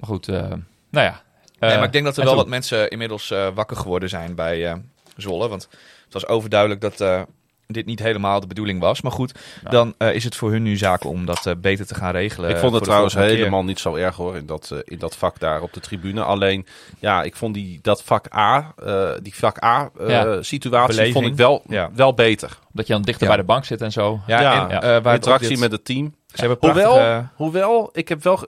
Maar goed, nou ja. Maar ik denk dat er wel wat mensen inmiddels wakker geworden zijn bij Zwolle. Want het was overduidelijk dat dit niet helemaal de bedoeling was. Maar goed, dan is het voor hun nu zaak om dat beter te gaan regelen. Ik vond het trouwens helemaal niet zo erg hoor, in dat vak daar op de tribune. Alleen, ja, ik vond die vak A situatie vond ik wel beter. Dat je dan dichter bij de bank zit en zo. Interactie met het team. Hoewel, ik heb wel...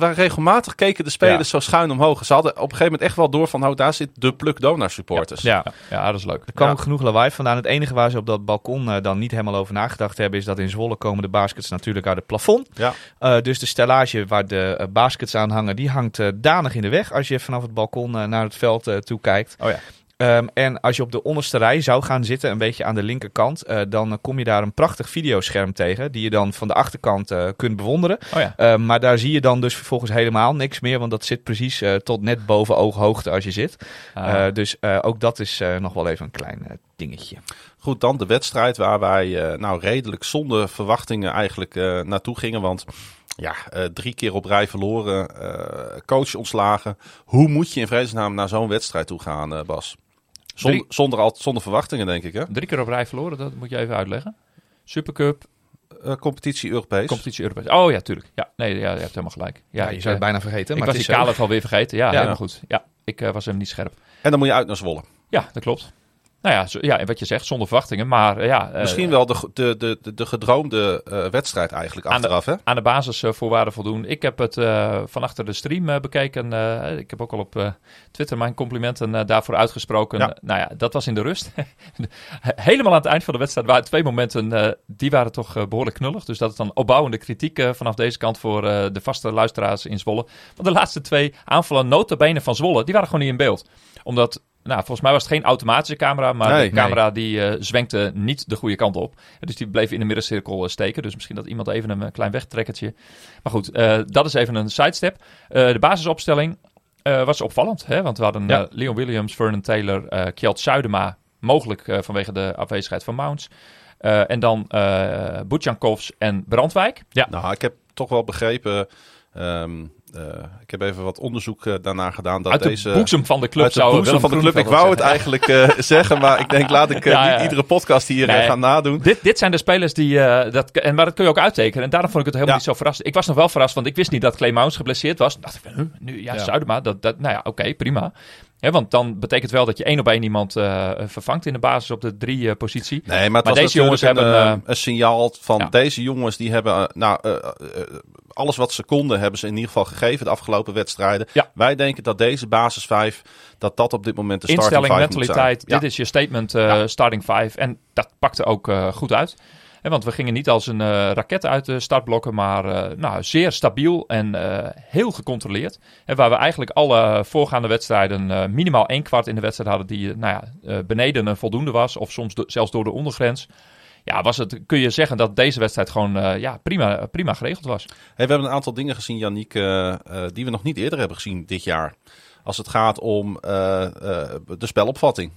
regelmatig keken de spelers zo schuin omhoog. Ze hadden op een gegeven moment echt wel door van... daar zit de pluk Donar supporters. Ja, dat is leuk. Er kwam genoeg lawaai vandaan. Het enige waar ze op dat balkon dan niet helemaal over nagedacht hebben... is dat in Zwolle komen de baskets natuurlijk uit het plafond. Ja. Dus de stellage waar de baskets aan hangen... die hangt danig in de weg als je vanaf het balkon naar het veld toe kijkt. Oh ja. En als je op de onderste rij zou gaan zitten, een beetje aan de linkerkant, dan kom je daar een prachtig videoscherm tegen, die je dan van de achterkant kunt bewonderen. Oh ja. Maar daar zie je dan dus vervolgens helemaal niks meer, want dat zit precies tot net boven ooghoogte als je zit. Dus ook dat is nog wel even een klein dingetje. Goed, dan de wedstrijd waar wij redelijk zonder verwachtingen eigenlijk naartoe gingen, want... Ja, 3 keer op rij verloren, coach ontslagen. Hoe moet je in vredesnaam naar zo'n wedstrijd toe gaan, Bas? Zonder verwachtingen, denk ik, hè? 3 keer op rij verloren, dat moet je even uitleggen. Supercup. Competitie Europees. Oh ja, tuurlijk. Ja, nee, je hebt helemaal gelijk. Ja, je zou het bijna vergeten. Maar ik was die Kalev alweer vergeten. Ja, helemaal goed. Ja, ik was hem niet scherp. En dan moet je uit naar Zwolle. Ja, dat klopt. Nou ja, wat je zegt, zonder verwachtingen, maar ja... Misschien wel de gedroomde wedstrijd eigenlijk achteraf, hè? Aan de basisvoorwaarden voldoen. Ik heb het van achter de stream bekeken. Ik heb ook al op Twitter mijn complimenten daarvoor uitgesproken. Ja. Nou ja, dat was in de rust. Helemaal aan het eind van de wedstrijd waren 2 momenten, die waren toch behoorlijk knullig. Dus dat is dan opbouwende kritiek vanaf deze kant voor de vaste luisteraars in Zwolle. Want de laatste 2 aanvallen, nota bene van Zwolle, die waren gewoon niet in beeld. Omdat... Nou, volgens mij was het geen automatische camera, maar de camera die zwenkte niet de goede kant op. Dus die bleef in de middencirkel steken. Dus misschien dat iemand even een klein wegtrekkertje. Maar goed, dat is even een sidestep. De basisopstelling was opvallend, hè? Want we hadden Leon Williams, Vernon Taylor, Kjeld Zuidema, mogelijk vanwege de afwezigheid van Mounts. En dan Boetjankovs en Brandwijk. Ja. Nou, ik heb toch wel begrepen... ik heb even wat onderzoek daarna gedaan. Dat de boezem van de club. Ik wou het eigenlijk zeggen, maar ik denk laat ik niet iedere podcast hier gaan nadoen. Dit zijn de spelers die... maar dat kun je ook uittekenen. En daarom vond ik het helemaal niet zo verrassend. Ik was nog wel verrast, want ik wist niet dat Clay Mounts geblesseerd was. Dacht ik, Zuidema, oké, prima. He, want dan betekent wel dat je 1 op 1 iemand vervangt in de basis op de 3 positie. Nee, maar deze jongens hebben een signaal van deze jongens die hebben alles wat ze konden hebben ze in ieder geval gegeven de afgelopen wedstrijden. Ja. Wij denken dat deze basis 5 dat op dit moment de starting 5 moet zijn. Instelling, mentaliteit. Dit is je statement starting 5 en dat pakte ook goed uit. Want we gingen niet als een raket uit de startblokken, maar zeer stabiel en heel gecontroleerd. En waar we eigenlijk alle voorgaande wedstrijden minimaal 1/4 in de wedstrijd hadden die beneden een voldoende was. Of soms zelfs door de ondergrens. Ja, kun je zeggen dat deze wedstrijd gewoon prima geregeld was. Hey, we hebben een aantal dingen gezien, Yannick, die we nog niet eerder hebben gezien dit jaar. Als het gaat om de spelopvatting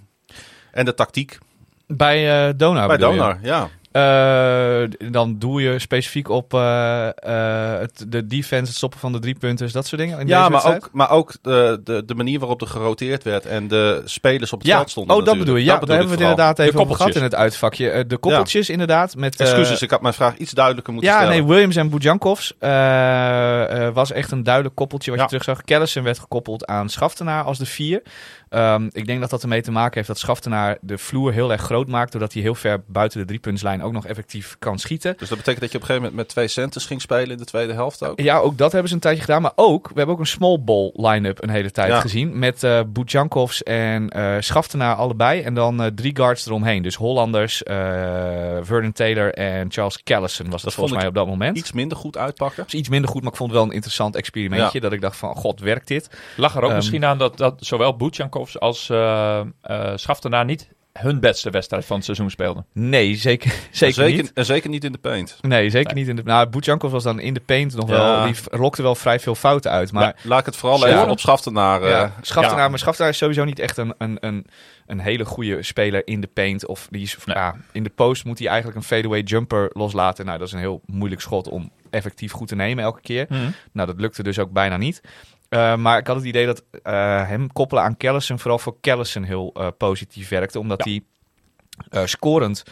en de tactiek. Bij Donar. Bij Donar, ja. Dan doe je specifiek op de defense, het stoppen van de driepunters, dat soort dingen. In ja, deze maar ook de manier waarop er geroteerd werd en de spelers op het veld stonden. Oh, dat natuurlijk. Bedoel je. Ja, daar hebben we het inderdaad even over gehad in het uitvakje. De koppeltjes inderdaad. Met, excuses, ik had mijn vraag iets duidelijker moeten stellen. Ja, nee, Williams en Boudjankovs was echt een duidelijk koppeltje wat je terug zag. Callison werd gekoppeld aan Schaftenaar als de 4. Ik denk dat dat ermee te maken heeft dat Schaftenaar de vloer heel erg groot maakt, doordat hij heel ver buiten de driepuntslijn ook nog effectief kan schieten. Dus dat betekent dat je op een gegeven moment met 2 centers ging spelen in de tweede helft ook? Ja, ook dat hebben ze een tijdje gedaan. Maar ook, we hebben ook een small ball line-up een hele tijd gezien. Met Boudjankovs en Schaftenaar allebei. En dan 3 guards eromheen. Dus Hollanders, Vernon Taylor en Charles Callison was dat volgens mij op dat moment. Iets minder goed uitpakken. Dus iets minder goed, maar ik vond het wel een interessant experimentje. Ja. Dat ik dacht van, god, werkt dit? Lag er ook misschien aan dat zowel Boudjankovs als Schaftenaar niet hun beste wedstrijd van het seizoen speelden. Nee, zeker niet. En zeker niet in de paint. Nee, zeker niet in de... Nou, Boudjankovs was dan in de paint nog wel... Die lokte wel vrij veel fouten uit, maar... Laat ik het vooral even op Schaftenaar... Schaftenaar, maar Schaftenaar is sowieso niet echt een hele goede speler in de paint. Of die is... Nee. In de post moet hij eigenlijk een fadeaway jumper loslaten. Nou, dat is een heel moeilijk schot om effectief goed te nemen elke keer. Mm-hmm. Nou, dat lukte dus ook bijna niet. Maar ik had het idee dat hem koppelen aan Callison vooral voor Callison heel positief werkte. Omdat hij scorend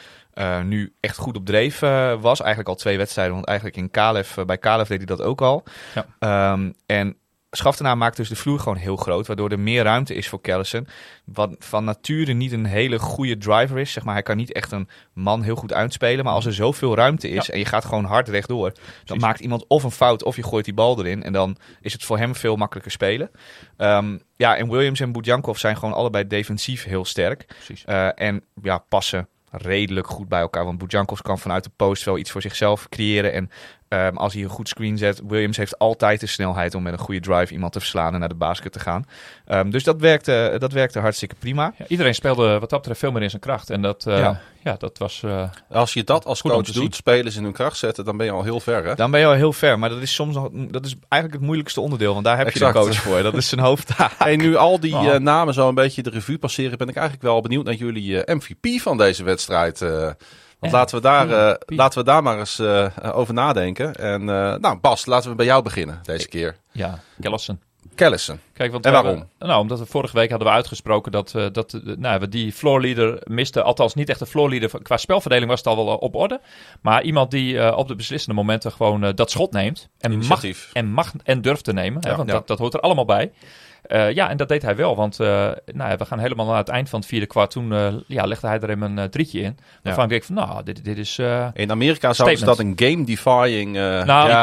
nu echt goed op dreef was. Eigenlijk al 2 wedstrijden, want eigenlijk in Kalev, bij Kalev deed hij dat ook al. Ja. En Schaftenaar maakt dus de vloer gewoon heel groot, waardoor er meer ruimte is voor Callison. Wat van nature niet een hele goede driver is. Zeg maar, hij kan niet echt een man heel goed uitspelen. Maar als er zoveel ruimte is en je gaat gewoon hard rechtdoor, dan maakt iemand of een fout of je gooit die bal erin. En dan is het voor hem veel makkelijker spelen. En Williams en Boudjankovs zijn gewoon allebei defensief heel sterk. En passen redelijk goed bij elkaar. Want Boudjankovs kan vanuit de post wel iets voor zichzelf creëren. En als hij een goed screen zet, Williams heeft altijd de snelheid om met een goede drive iemand te verslaan en naar de basket te gaan. Dus dat werkte hartstikke prima. Ja, iedereen speelde wat dat betreft veel meer in zijn kracht. En dat, dat was als je dat als coach doet, spelers in hun kracht zetten, dan ben je al heel ver. Hè? Dan ben je al heel ver, maar dat is soms nog, dat is eigenlijk het moeilijkste onderdeel, want daar heb je de coach voor. Dat is zijn hoofdtaak. En nu al die namen zo een beetje de revue passeren, ben ik eigenlijk wel benieuwd naar jullie MVP van deze wedstrijd. Want laten we daar maar eens over nadenken. En Bas, laten we bij jou beginnen deze keer. Ja, Callison. Kijk, want en waarom? Omdat we vorige week hadden we uitgesproken dat we die floorleader misten. Althans, niet echt een floorleader. Qua spelverdeling was het al wel op orde. Maar iemand die op de beslissende momenten gewoon dat schot neemt. En mag en durft te nemen. Ja, hè, want dat hoort er allemaal bij. En dat deed hij wel, want we gaan helemaal naar het eind van het vierde kwart. Toen legde hij er even een drietje in. Waarvan ik denk van, dit is... in Amerika zouden ze dat een game-defying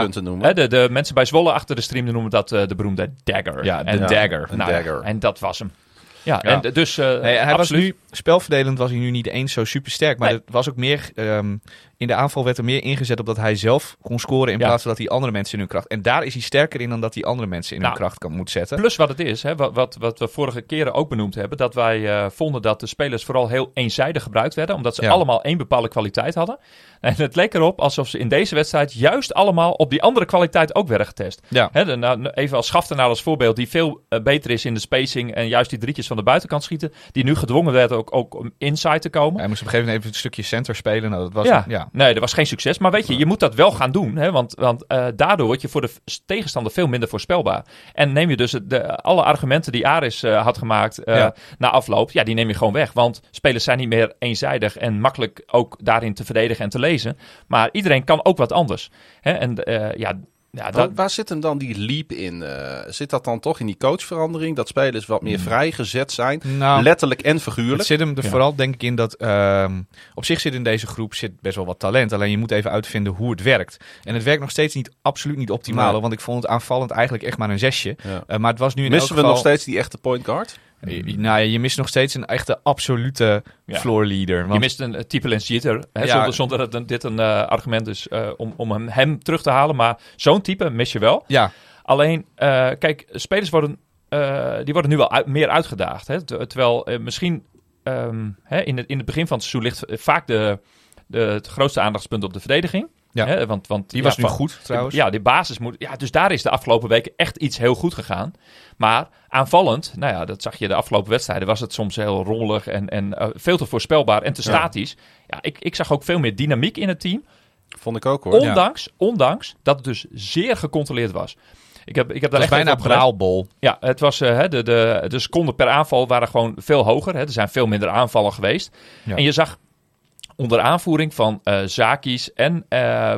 punten noemen. De mensen bij Zwolle achter de stream noemen dat de beroemde dagger. Ja, dagger. En dat was hem. Ja. En dus hij was nu spelverdelend, was hij nu niet eens zo super sterk, maar het was ook meer in de aanval werd er meer ingezet op dat hij zelf kon scoren in plaats van dat hij andere mensen in hun kracht. En daar is hij sterker in dan dat hij andere mensen in hun kracht moet zetten. Plus wat het is, hè, wat we vorige keren ook benoemd hebben, dat wij vonden dat de spelers vooral heel eenzijdig gebruikt werden, omdat ze allemaal één bepaalde kwaliteit hadden. En het leek erop alsof ze in deze wedstrijd juist allemaal op die andere kwaliteit ook werden getest. Ja. Hè, even als Schaftenaar als voorbeeld, die veel beter is in de spacing en juist die drietjes van de buitenkant schieten, die nu gedwongen werd ook om inside te komen. Hij moest op een gegeven moment even een stukje center spelen. Nou, dat was nee, dat was geen succes. Maar weet je, je moet dat wel gaan doen. Hè? Want daardoor word je voor de tegenstander veel minder voorspelbaar. En neem je dus alle argumenten die Aris had gemaakt na afloop, die neem je gewoon weg. Want spelers zijn niet meer eenzijdig en makkelijk ook daarin te verdedigen en te lezen. Maar iedereen kan ook wat anders. Hè? En waar zit hem dan die leap in? Zit dat dan toch in die coachverandering? Dat spelers wat meer vrijgezet zijn? Nou, letterlijk en figuurlijk? Het zit hem er vooral denk ik in dat... op zich zit in deze groep best wel wat talent. Alleen je moet even uitvinden hoe het werkt. En het werkt nog steeds absoluut niet optimaal. Nee. Want ik vond het aanvallend eigenlijk echt maar een 6. Ja. Maar het was nu in elk geval... Missen we nog steeds die echte point guard? Je mist nog steeds een echte absolute floor leader. Want... Je mist een type Lens Jeter. Hè, zonder dat dit een argument is om hem terug te halen. Maar zo'n type mis je wel. Ja. Alleen, kijk, spelers worden nu wel meer uitgedaagd. Hè? Terwijl misschien in het begin van het seizoen ligt vaak het grootste aandachtspunt op de verdediging. Ja. Hè? Want die was nu goed trouwens. Die basis moet... Ja, dus daar is de afgelopen weken echt iets heel goed gegaan. Maar aanvallend, nou ja, dat zag je de afgelopen wedstrijden, was het soms heel rommelig en veel te voorspelbaar en te statisch. Ja, ik zag ook veel meer dynamiek in het team. Vond ik ook hoor. Ondanks dat het dus zeer gecontroleerd was. Ik heb daar echt bijna op braalbol. Ja, het was de seconden per aanval waren gewoon veel hoger. Hè. Er zijn veel minder aanvallen geweest. Ja. En je zag onder aanvoering van Zakis en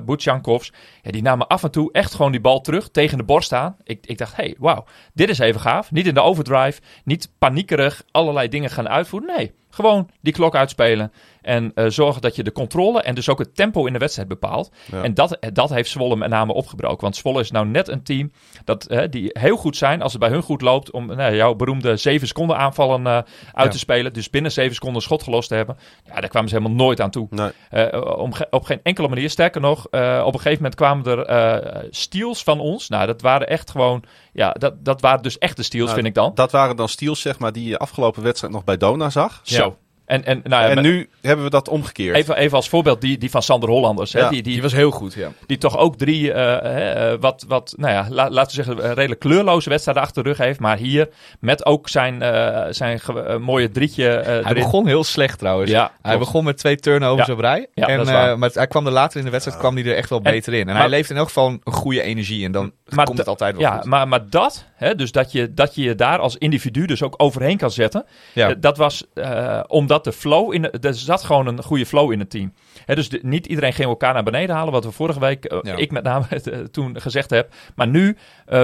Boetjankovs, ja, die namen af en toe echt gewoon die bal terug tegen de borst aan. Ik dacht, hey, wauw, dit is even gaaf. Niet in de overdrive, niet paniekerig allerlei dingen gaan uitvoeren. Nee, gewoon die klok uitspelen en zorgen dat je de controle en dus ook het tempo in de wedstrijd bepaalt. Ja. En dat heeft Zwolle met name opgebroken. Want Zwolle is nou net een team dat die heel goed zijn als het bij hun goed loopt om jouw beroemde 7 seconden aanvallen uit te spelen. Dus binnen 7 seconden schot gelost te hebben. Ja, daar kwamen ze helemaal nooit aan toe. Nee. Op geen enkele manier. Sterker nog, op een gegeven moment kwamen er steals van ons. Nou, dat waren echt gewoon... Ja, dat waren dus echte steals, vind ik dan. Dat waren dan steals, zeg maar, die je afgelopen wedstrijd nog bij Donar zag. Ja. Zo. En nu hebben we dat omgekeerd. Even als voorbeeld die van Sander Hollanders. Ja, hè, die was heel goed, ja. Die toch ook 3 laten we zeggen, redelijk kleurloze wedstrijden achter de rug heeft. Maar hier, met ook zijn mooie drietje hij erin. Begon heel slecht trouwens. Ja, hij begon met 2 turnovers op rij. Ja, en, maar hij kwam er later in de wedstrijd kwam hij er echt wel beter in. En hij leeft in elk geval een goede energie. En dan komt het altijd wel goed. Ja, maar dat... He, dus dat je je daar als individu dus ook overheen kan zetten. Ja. Dat was omdat de flow... Er zat gewoon een goede flow in het team. He, dus niet iedereen ging elkaar naar beneden halen. Wat we vorige week, ik met name toen gezegd heb. Maar nu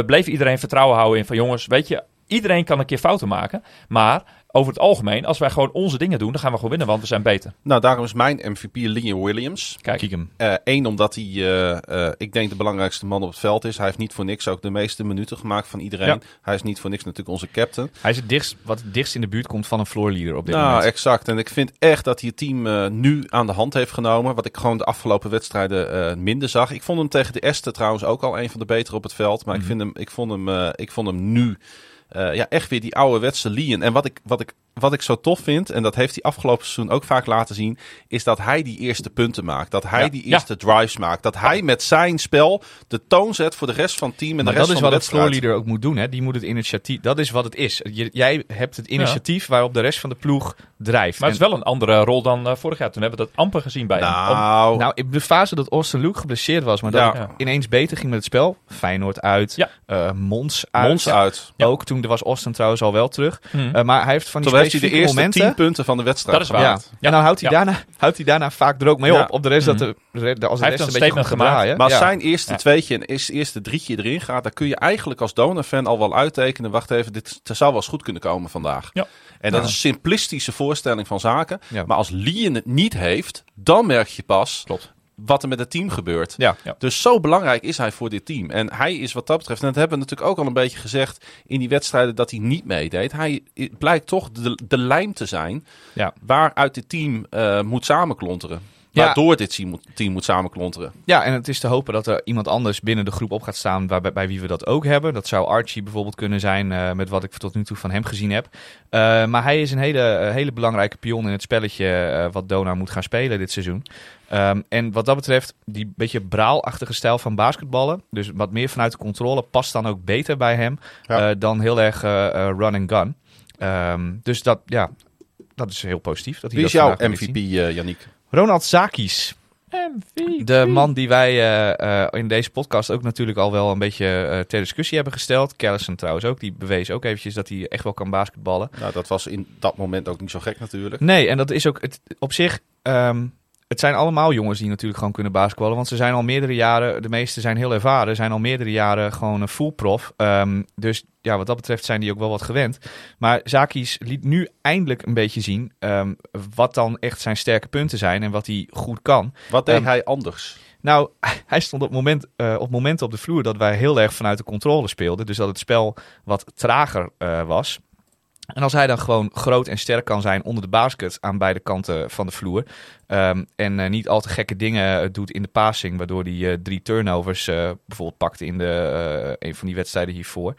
bleef iedereen vertrouwen houden in van... Jongens, weet je, iedereen kan een keer fouten maken. Maar over het algemeen, als wij gewoon onze dingen doen... Dan gaan we gewoon winnen, want we zijn beter. Nou, daarom is mijn MVP Leon Williams. Kijk hem. Eén, omdat hij, ik denk, de belangrijkste man op het veld is. Hij heeft niet voor niks ook de meeste minuten gemaakt van iedereen. Ja. Hij is niet voor niks natuurlijk onze captain. Hij is het dichtst in de buurt komt van een floorleader op dit moment. Nou, exact. En ik vind echt dat hij het team nu aan de hand heeft genomen. Wat ik gewoon de afgelopen wedstrijden minder zag. Ik vond hem tegen de Esther trouwens ook al een van de betere op het veld. Maar ik vond hem nu... echt weer die ouderwetse Leon. En wat ik zo tof vind, en dat heeft hij afgelopen seizoen ook vaak laten zien, is dat hij die eerste punten maakt. Dat hij die eerste drives maakt. Dat hij met zijn spel de toon zet voor de rest van het team en maar de rest van de wedstrijd. Dat is wat het floorleader ook moet doen. Hè? Die moet het initiatief. Dat is wat het is. Jij hebt het initiatief waarop de rest van de ploeg drijft. Maar het is wel een andere rol dan vorig jaar. Toen hebben we dat amper gezien bij hem. In de fase dat Austin Luke geblesseerd was, maar dat ineens beter ging met het spel. Feyenoord uit. Ja. Mons uit. Ja. Ook toen was Austin trouwens al wel terug. Maar hij heeft van die heeft hij de eerste 10 punten van de wedstrijd. Dat is waar. Ja. Ja. En dan houdt hij daarna vaak er ook mee op de rest dat als de rest een beetje komt draaien. Maar als zijn eerste tweetje en eerste drietje erin gaat, dan kun je eigenlijk als Donar-fan al wel uittekenen. Wacht even, dit zou wel eens goed kunnen komen vandaag. Ja. En dat is een simplistische voorstelling van zaken. Ja. Maar als Leon het niet heeft, dan merk je pas... Klopt. Wat er met het team gebeurt. Ja. Ja. Dus zo belangrijk is hij voor dit team. En hij is wat dat betreft... En dat hebben we natuurlijk ook al een beetje gezegd... in die wedstrijden dat hij niet meedeed. Hij blijkt toch de lijm te zijn... waaruit dit team moet samenklonteren. Waardoor dit team moet samenklonteren. Ja, en het is te hopen dat er iemand anders binnen de groep op gaat staan... bij wie we dat ook hebben. Dat zou Archie bijvoorbeeld kunnen zijn... met wat ik tot nu toe van hem gezien heb. Maar hij is een hele belangrijke pion in het spelletje... wat Donar moet gaan spelen dit seizoen. En wat dat betreft, die beetje braalachtige stijl van basketballen... dus wat meer vanuit de controle... past dan ook beter bij hem dan heel erg run and gun. Dus dat is heel positief. Dat hij wie is jouw MVP, Yannick? Ronald Zakis, de man die wij in deze podcast ook natuurlijk al wel een beetje ter discussie hebben gesteld. Callison trouwens ook, die bewees ook eventjes dat hij echt wel kan basketballen. Nou, dat was in dat moment ook niet zo gek natuurlijk. Nee, en dat is ook op zich... Het zijn allemaal jongens die natuurlijk gewoon kunnen basketballen. Want ze zijn al meerdere jaren, de meeste zijn heel ervaren, zijn al meerdere jaren gewoon een full prof. Dus ja, wat dat betreft zijn die ook wel wat gewend. Maar Zakis liet nu eindelijk een beetje zien wat dan echt zijn sterke punten zijn en wat hij goed kan. Wat deed hij anders? Nou, hij stond op momenten op de vloer dat wij heel erg vanuit de controle speelden. Dus dat het spel wat trager was. En als hij dan gewoon groot en sterk kan zijn onder de basket aan beide kanten van de vloer... en niet al te gekke dingen doet in de passing... waardoor hij 3 turnovers bijvoorbeeld pakte in een van die wedstrijden hiervoor...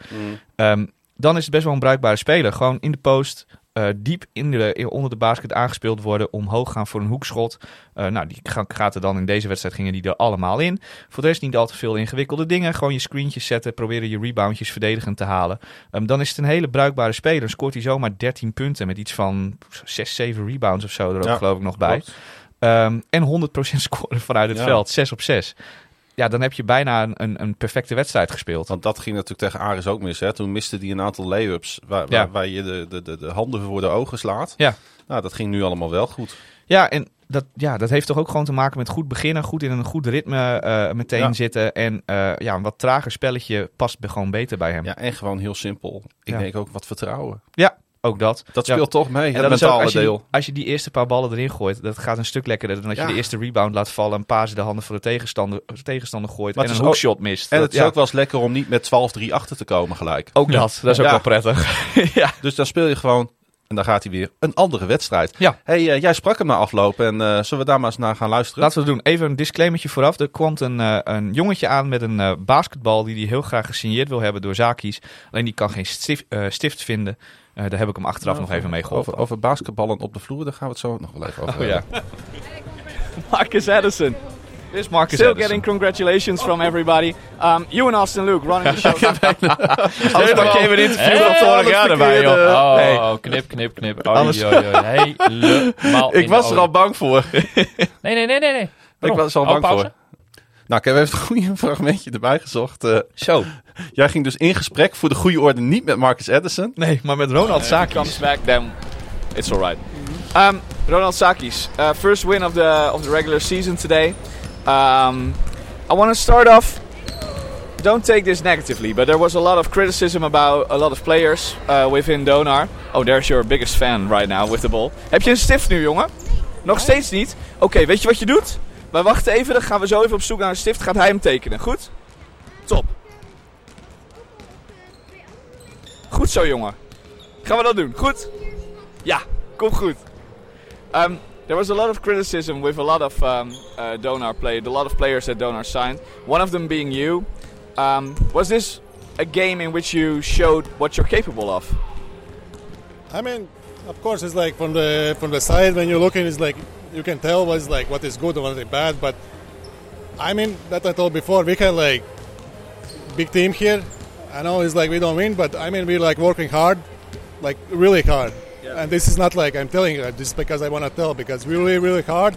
Dan is het best wel een bruikbare speler. Gewoon in de post, diep onder de basket aangespeeld worden, omhoog gaan voor een hoekschot. Die gaat er dan in deze wedstrijd, gingen die er allemaal in. Voor de rest niet al te veel ingewikkelde dingen. Gewoon je screentjes zetten, proberen je reboundjes verdedigend te halen. Dan is het een hele bruikbare speler. Scoort hij zomaar 13 punten met iets van 6, 7 rebounds of zo er ook geloof ik nog bij. En 100% scoren vanuit het veld, 6 op 6. Ja, dan heb je bijna een perfecte wedstrijd gespeeld. Want dat ging natuurlijk tegen Aris ook mis. Hè? Toen miste hij een aantal lay-ups waar je de handen voor de ogen slaat. Ja. Nou, dat ging nu allemaal wel goed. Ja, en dat heeft toch ook gewoon te maken met goed beginnen. Goed in een goed ritme meteen zitten. En een wat trager spelletje past gewoon beter bij hem. Ja, en gewoon heel simpel. Ik denk ook wat vertrouwen. Ja. Ook dat. Dat speelt toch mee, en het mentale deel. Als je die eerste paar ballen erin gooit, dat gaat een stuk lekkerder dan dat je de eerste rebound laat vallen, een paas in de handen voor de tegenstander gooit maar en een hoekshot mist. En het is ook wel eens lekker om niet met 12-3 achter te komen gelijk. Ook dat is ook wel prettig. Dus dan speel je gewoon, en dan gaat hij weer, een andere wedstrijd. Ja. Hey, jij sprak hem na afloop en zullen we daar maar eens naar gaan luisteren? Laten we het doen. Even een disclaimertje vooraf. Er kwam een jongetje aan met een basketbal die hij heel graag gesigneerd wil hebben door Zaki's. Alleen die kan geen stift vinden. Daar heb ik hem achteraf nog even mee geholpen. Over basketballen op de vloer, daar gaan we het zo nog wel even over hebben. Marcus Addison. This Marcus Still Addison. Getting congratulations from everybody. You and Austin Luke running the show. Als pak je even een interview op de horeca erbij, joh. Oh, knip. Helemaal. Ik was er al bang voor. Nee. Ik was er al bang voor. Nou, ik heb even het goede fragmentje erbij gezocht. Zo. Jij ging dus in gesprek, voor de goede orde niet met Marcus Addison. Nee, maar met Ronald Sakic. Comes back, then it's alright. Ronald Sakic, first win of the regular season today. I want to start off, don't take this negatively, but there was a lot of criticism about a lot of players within Donar. Oh, there's your biggest fan right now with the ball. Heb je een stift nu, jongen? Nog steeds niet? Oké, weet je wat je doet? Wij wachten even, dan gaan we zo even op zoek naar een stift. Gaat hij hem tekenen, goed? Top. Goed zo, jongen. Gaan we dat doen, goed? Ja, kom goed. There was a lot of criticism with a lot of Donar players, a lot of players that Donar signed. One of them being you. Was this a game in which you showed what you're capable of? I mean, of course, it's like from the side when you're looking, it's like you can tell what's like what is good and what is bad. But I mean, that I told before, we can like big team here. I know it's like we don't win, but I mean we're like working hard, like really hard. Yeah. And this is not like I'm telling you this because I want to tell, because we're really, really hard.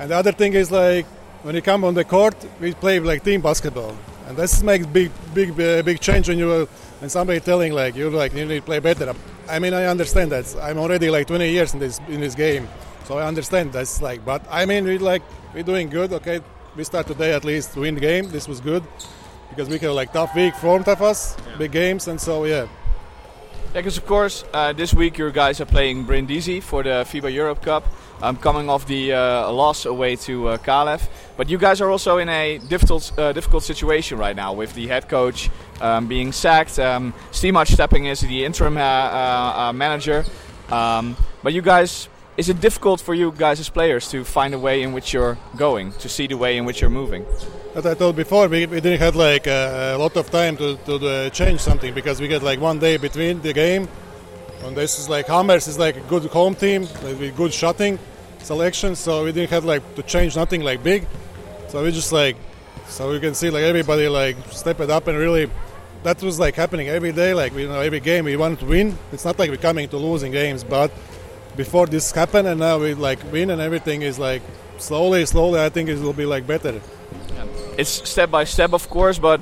And the other thing is like when you come on the court, we play like team basketball, and this makes big change when you when somebody telling like you like you need to play better. I mean I understand that. I'm already like 20 years in this game, so I understand that's like. But I mean we're doing good. Okay, we start today at least to win the game. This was good. Because we had like tough week for us, big games, and so yeah. Because of course, this week your guys are playing Brindisi for the FIBA Europe Cup. I'm coming off the loss away to Kalev, but you guys are also in a difficult situation right now with the head coach being sacked, Stiemats stepping in as the interim manager. But you guys, is it difficult for you guys as players to find a way in which you're going, to see the way in which you're moving? As I told before, we didn't have like a lot of time to change something because we get like one day between the game. And this is like Hammers is like a good home team like with good shooting selection, so we didn't have like to change nothing like big. So we just like, so you can see like everybody like step it up and really, that was like happening every day. Like we every game we wanted to win. It's not like we're coming to losing games, but before this happened and now we like win and everything is like slowly. I think it will be like better. It's step by step, of course, but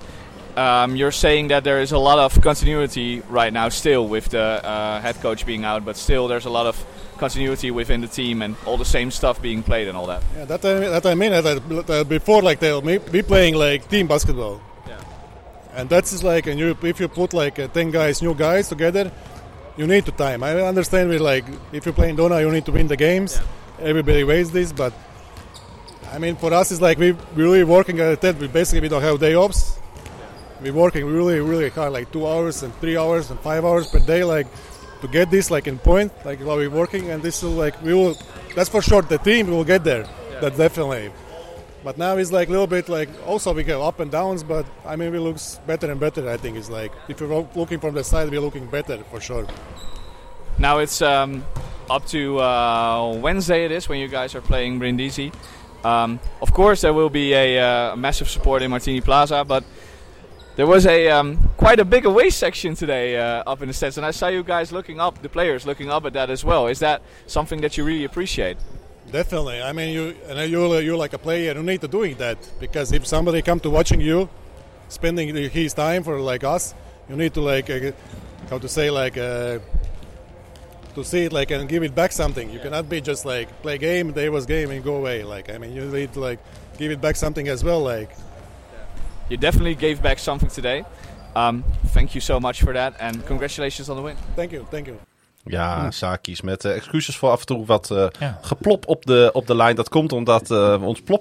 you're saying that there is a lot of continuity right now still with the head coach being out, but still there's a lot of continuity within the team and all the same stuff being played and all that. Yeah, that I mean, before like they'll be playing like team basketball. Yeah. And that's just like, and if you put like 10 guys, new guys together, you need to time. I understand we like, if you play in Donar, you need to win the games. Yeah. Everybody weighs this, but I mean, for us, it's like we're really working at that. We don't have day offs. We're working really, really hard, like 2 hours and 3 hours and 5 hours per day, like to get this, like in point, like while we're working. And this is like we will. That's for sure. The team will get there. Yeah. That definitely. But now it's like a little bit like also we have up and downs. But I mean, we looks better and better. I think it's like if you're looking from the side, we're looking better for sure. Now it's up to Wednesday it is when you guys are playing Brindisi. Of course there will be a massive support in Martini Plaza, but there was a quite a big away section today up in the stands, and I saw you guys looking up, the players looking up at that as well. Is that something that you really appreciate? Definitely. I mean, you're like a player. You need to doing that, because if somebody come to watching you, spending his time for like us, you need to like how to say like to see it like and give it back something. You cannot be just like play game, day was game and go away. Like, I mean, you need to like give it back something as well. Like. You definitely gave back something today. Thank you so much for that. And congratulations on the win. Thank you, thank you. Ja, Saki's met excuses voor af en toe wat geplop op de lijn. Dat komt omdat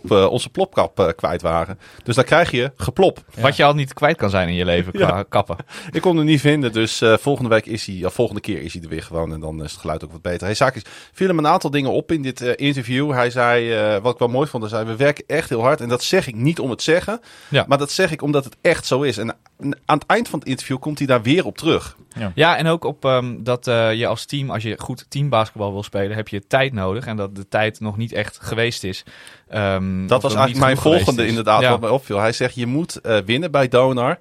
we onze plopkap kwijt waren. Dus dan krijg je geplop. Ja. Wat je al niet kwijt kan zijn in je leven qua kappen. Ik kon hem niet vinden, dus volgende keer is hij er weer gewoon. En dan is het geluid ook wat beter. Hey, Saki's, viel hem een aantal dingen op in dit interview. Hij zei, wat ik wel mooi vond, hij zei, we werken echt heel hard. En dat zeg ik niet om het zeggen. Ja. Maar dat zeg ik omdat het echt zo is. En aan het eind van het interview komt hij daar weer op terug. Ja, en ook op dat je als team, als je goed teambasketbal wil spelen, heb je tijd nodig. En dat de tijd nog niet echt geweest is. Dat was eigenlijk mijn volgende inderdaad, wat mij opviel. Hij zegt, je moet winnen bij Donar.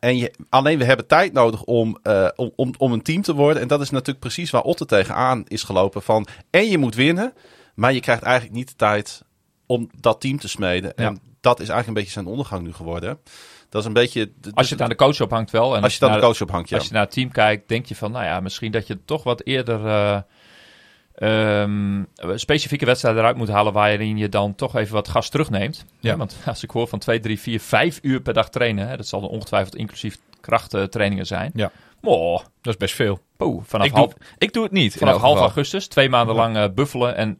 Ja. Alleen we hebben tijd nodig om een team te worden. En dat is natuurlijk precies waar Otten tegenaan is gelopen. Je moet winnen, maar je krijgt eigenlijk niet de tijd om dat team te smeden. Ja. En dat is eigenlijk een beetje zijn ondergang nu geworden. Dat is een beetje... Als je het aan de coach ophangt wel. En als je het aan de coach ophangt, ja. Als je naar het team kijkt, denk je van... Nou ja, misschien dat je toch wat eerder... specifieke wedstrijden eruit moet halen... waarin je dan toch even wat gas terugneemt. Ja. Want als ik hoor van 2, 3, 4, 5 uur per dag trainen... Hè, dat zal ongetwijfeld inclusief krachttrainingen zijn. Ja. Oh, dat is best veel. Poeh, ik doe het niet. Vanaf half augustus, 2 maanden lang buffelen... en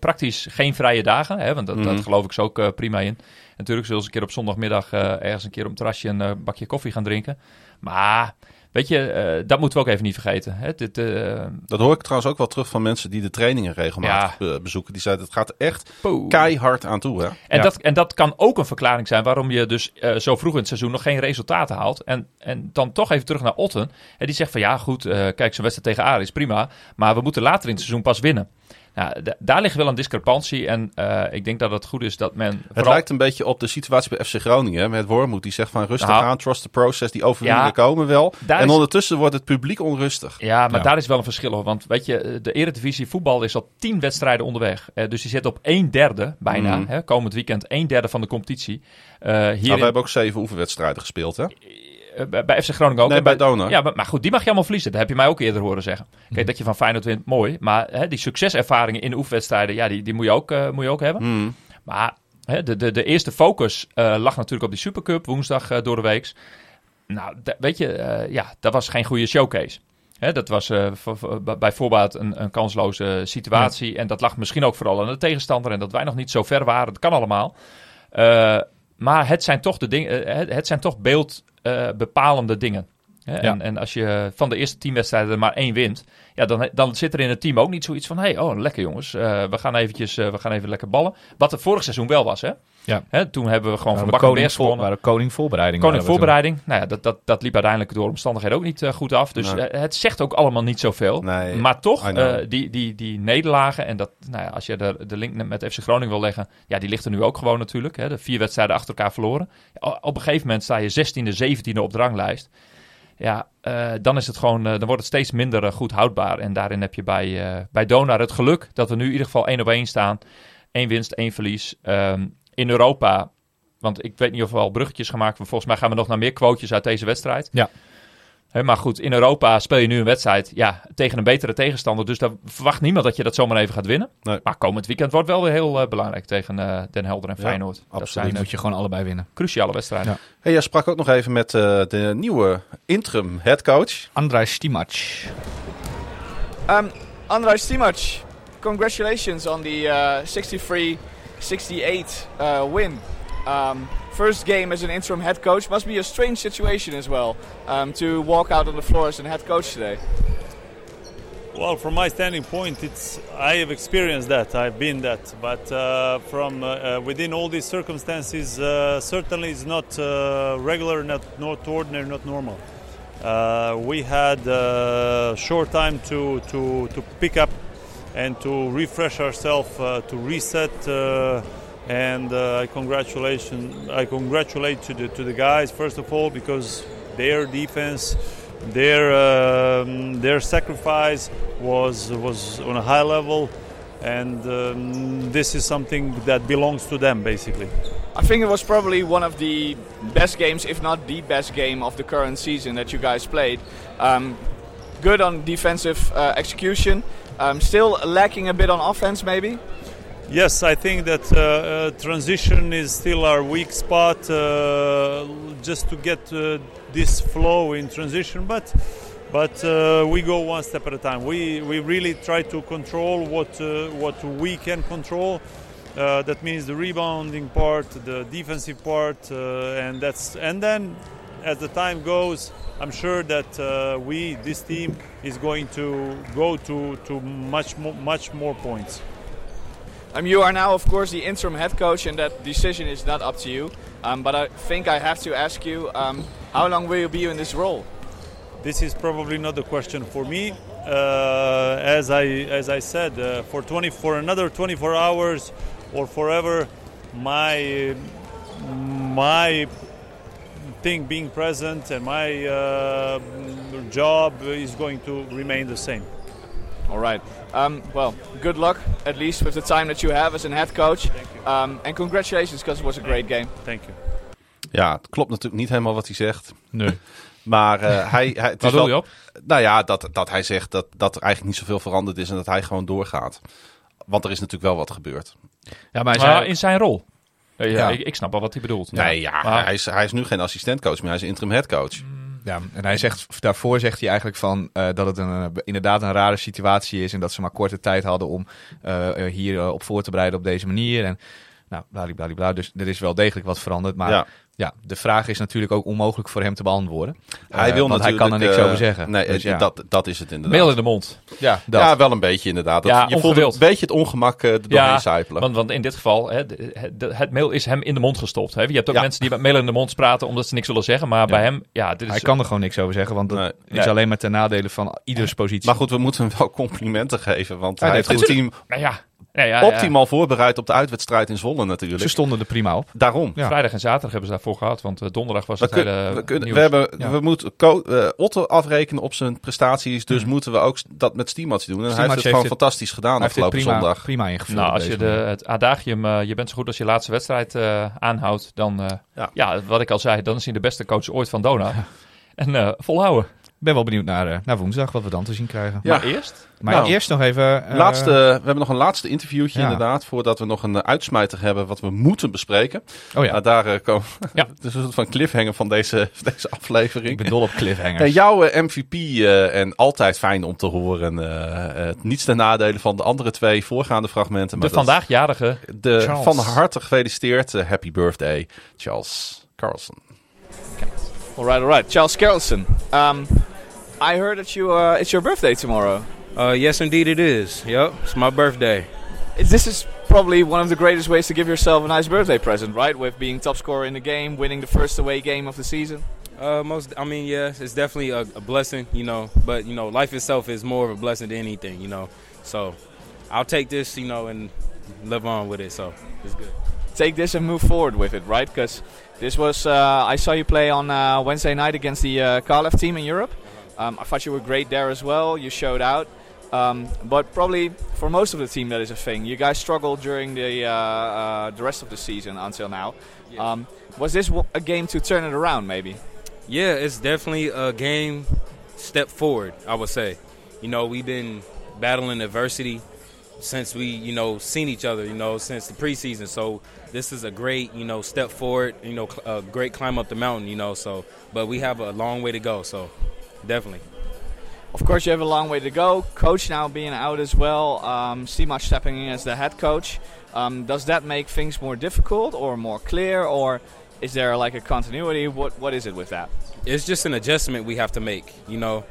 praktisch geen vrije dagen. Hè, want dat geloof ik ze ook prima in. Natuurlijk zullen ze een keer op zondagmiddag ergens een keer op het terrasje een bakje koffie gaan drinken. Maar weet je, dat moeten we ook even niet vergeten. Hè? Dat hoor ik trouwens ook wel terug van mensen die de trainingen regelmatig bezoeken. Die zeiden, het gaat echt keihard aan toe. Hè? En dat kan ook een verklaring zijn waarom je dus zo vroeg in het seizoen nog geen resultaten haalt. En dan toch even terug naar Otten. Hè, die zegt van ja goed, kijk zo'n wedstrijd tegen Aris, prima. Maar we moeten later in het seizoen pas winnen. Nou, daar ligt wel een discrepantie en ik denk dat het goed is dat men... Het lijkt een beetje op de situatie bij FC Groningen met Wormoed. Die zegt van rustig aan, trust the process, die overwinningen komen wel. En ondertussen wordt het publiek onrustig. Ja, maar daar is wel een verschil hoor. Want weet je, de Eredivisie voetbal is al 10 wedstrijden onderweg. Dus die zit op 1/3 bijna, hè, komend weekend 1/3 van de competitie. We hebben ook 7 oefenwedstrijden gespeeld hè? Bij FC Groningen ook. Nee, bij Donar. Ja, maar goed, die mag je allemaal verliezen. Dat heb je mij ook eerder horen zeggen. Kijk, dat je van Feyenoord wint, mooi. Maar hè, die succeservaringen in de oefenwedstrijden, ja, die moet je ook hebben. Maar hè, de eerste focus lag natuurlijk op die Supercup woensdag door de week. Nou, weet je, dat was geen goede showcase. Hè, dat was bij voorbaat een kansloze situatie. En dat lag misschien ook vooral aan de tegenstander. En dat wij nog niet zo ver waren. Dat kan allemaal. Maar het zijn toch beeld... bepalende dingen. En als je van de eerste 10 wedstrijden er maar 1 wint... Ja, dan zit er in het team ook niet zoiets van... lekker jongens, we gaan even lekker ballen. Wat er vorig seizoen wel was, hè? Ja. Toen hebben we gewoon van Bakken Beers gewonnen. Waren koningvoorbereiding. Koningvoorbereiding. Nou ja, dat liep uiteindelijk door omstandigheden ook niet goed af. Dus het zegt ook allemaal niet zoveel. Nee, maar toch, die nederlagen... en dat, nou ja, als je de link met FC Groningen wil leggen... ja, die ligt er nu ook gewoon natuurlijk. Hè? De 4 wedstrijden achter elkaar verloren. Op een gegeven moment sta je 16e, 17e op de ranglijst... Ja, dan is het gewoon, dan wordt het steeds minder goed houdbaar. En daarin heb je bij Donar het geluk dat we nu in ieder geval 1-op-1 staan. 1 winst, 1 verlies. In Europa, want ik weet niet of we al bruggetjes gemaakt hebben. Volgens mij gaan we nog naar meer quotejes uit deze wedstrijd. Ja. Hè, maar goed, in Europa speel je nu een wedstrijd tegen een betere tegenstander. Dus daar verwacht niemand dat je dat zomaar even gaat winnen. Nee. Maar komend weekend wordt wel weer heel belangrijk tegen Den Helder en Feyenoord. Ja, absoluut. Die moet je gewoon allebei winnen. Cruciale wedstrijden. Ja. Hey, jij sprak ook nog even met de nieuwe interim headcoach. André Stiemats. André Stiemats, congratulations on the 63-68 win. First game as an interim head coach must be a strange situation as well to walk out on the floor as a head coach today. Well, from my standing point, I have experienced that. I've been that, but from within all these circumstances, certainly it's not regular, not ordinary, not normal. We had a short time to pick up and to refresh ourselves, to reset. I congratulate to the guys first of all, because their defense, their sacrifice was on a high level, and this is something that belongs to them basically. I think it was probably one of the best games, if not the best game of the current season that you guys played. Good on defensive execution, still lacking a bit on offense maybe? Yes, I think that transition is still our weak spot, just to get this flow in transition, but we go one step at a time. We really try to control what we can control. That means the rebounding part, the defensive part, and then as the time goes, I'm sure that this team is going to go to much more points. You are now, of course, the interim head coach, and that decision is not up to you. But I think I have to ask you, how long will you be in this role? This is probably not the question for me. As I said, for another 24 hours or forever, my thing being present and my job is going to remain the same. All right. Well, good luck, at least with the time that you have as a head coach. And congratulations, because it was a great game. Thank you. Ja, het klopt natuurlijk niet helemaal wat hij zegt. Nee. Maar hij het is wel, je op? Nou ja, dat hij zegt dat er eigenlijk niet zoveel veranderd is en dat hij gewoon doorgaat. Want er is natuurlijk wel wat gebeurd. Ja, maar in zijn rol. Ja. Ik snap al wat hij bedoelt. Nee, ja, maar hij is nu geen assistentcoach meer, hij is interim headcoach. Ja, en hij zegt, daarvoor zegt hij eigenlijk van dat het inderdaad een rare situatie is en dat ze maar korte tijd hadden om hier op voor te bereiden op deze manier. En nou, bladibladibla. Dus er is wel degelijk wat veranderd. Maar ja, de vraag is natuurlijk ook onmogelijk voor hem te beantwoorden. Hij wil want natuurlijk, hij kan er niks over zeggen. Nee, dus ja. dat is het inderdaad. Meel in de mond. Ja, ja, wel een beetje inderdaad. Dat, ja, je ongewild. Voelt een beetje het ongemak doorheen sijpelen. Want in dit geval, hè, het meel is hem in de mond gestopt. Hè? Je hebt ook mensen die met meel in de mond praten omdat ze niks willen zeggen. Maar bij hem, dit is... Hij kan er gewoon niks over zeggen. Want dat is alleen maar ten nadele van ieders positie. Maar goed, we moeten hem wel complimenten geven. Want hij heeft het team... optimaal voorbereid op de uitwedstrijd in Zwolle natuurlijk. Ze stonden er prima op. Daarom. Ja. Vrijdag en zaterdag hebben ze daarvoor gehad, want donderdag was het we moeten Otto afrekenen op zijn prestaties, dus moeten we ook dat met Stiemats doen. En Stiemats hij heeft het gewoon fantastisch gedaan afgelopen zondag. Prima ingevuld. Nou, als je het adagium, je bent zo goed als je laatste wedstrijd aanhoudt, dan, wat ik al zei, dan is hij de beste coach ooit van Donar. En volhouden. Ik ben wel benieuwd naar woensdag, wat we dan te zien krijgen. Ja. Maar eerst nog even... we hebben nog een laatste interviewtje inderdaad, voordat we nog een uitsmijter hebben wat we moeten bespreken. Oh ja. Daar komen het is een soort van cliffhanger van deze aflevering. Ik ben dol op cliffhangers. Jouw MVP en altijd fijn om te horen. Niets ten nadele van de andere twee voorgaande fragmenten. Maar de vandaagjarige Charles. Van harte gefeliciteerd. Happy birthday, Charles Carlson. All right. Charles Carlson. I heard that it's your birthday tomorrow. Yes, indeed it is. Yep, it's my birthday. This is probably one of the greatest ways to give yourself a nice birthday present, right? With being top scorer in the game, winning the first away game of the season. It's definitely a blessing, you know. But, you know, life itself is more of a blessing than anything, you know. So I'll take this, you know, and live on with it. So it's good. Take this and move forward with it, right? Because... this was, I saw you play on Wednesday night against the Kalev team in Europe. I thought you were great there as well. You showed out. But probably for most of the team that is a thing. You guys struggled during the rest of the season until now. Yeah. Was this a game to turn it around maybe? Yeah, it's definitely a game step forward, I would say. You know, we've been battling adversity since we, you know, seen each other, you know, since the preseason. So this is a great, you know, step forward, you know, a great climb up the mountain, you know. So, but we have a long way to go. So, definitely. Of course, you have a long way to go. Coach now being out as well. Stiemats stepping in as the head coach. Does that make things more difficult or more clear, or is there like a continuity? What is it with that? It's just an adjustment we have to make, you know.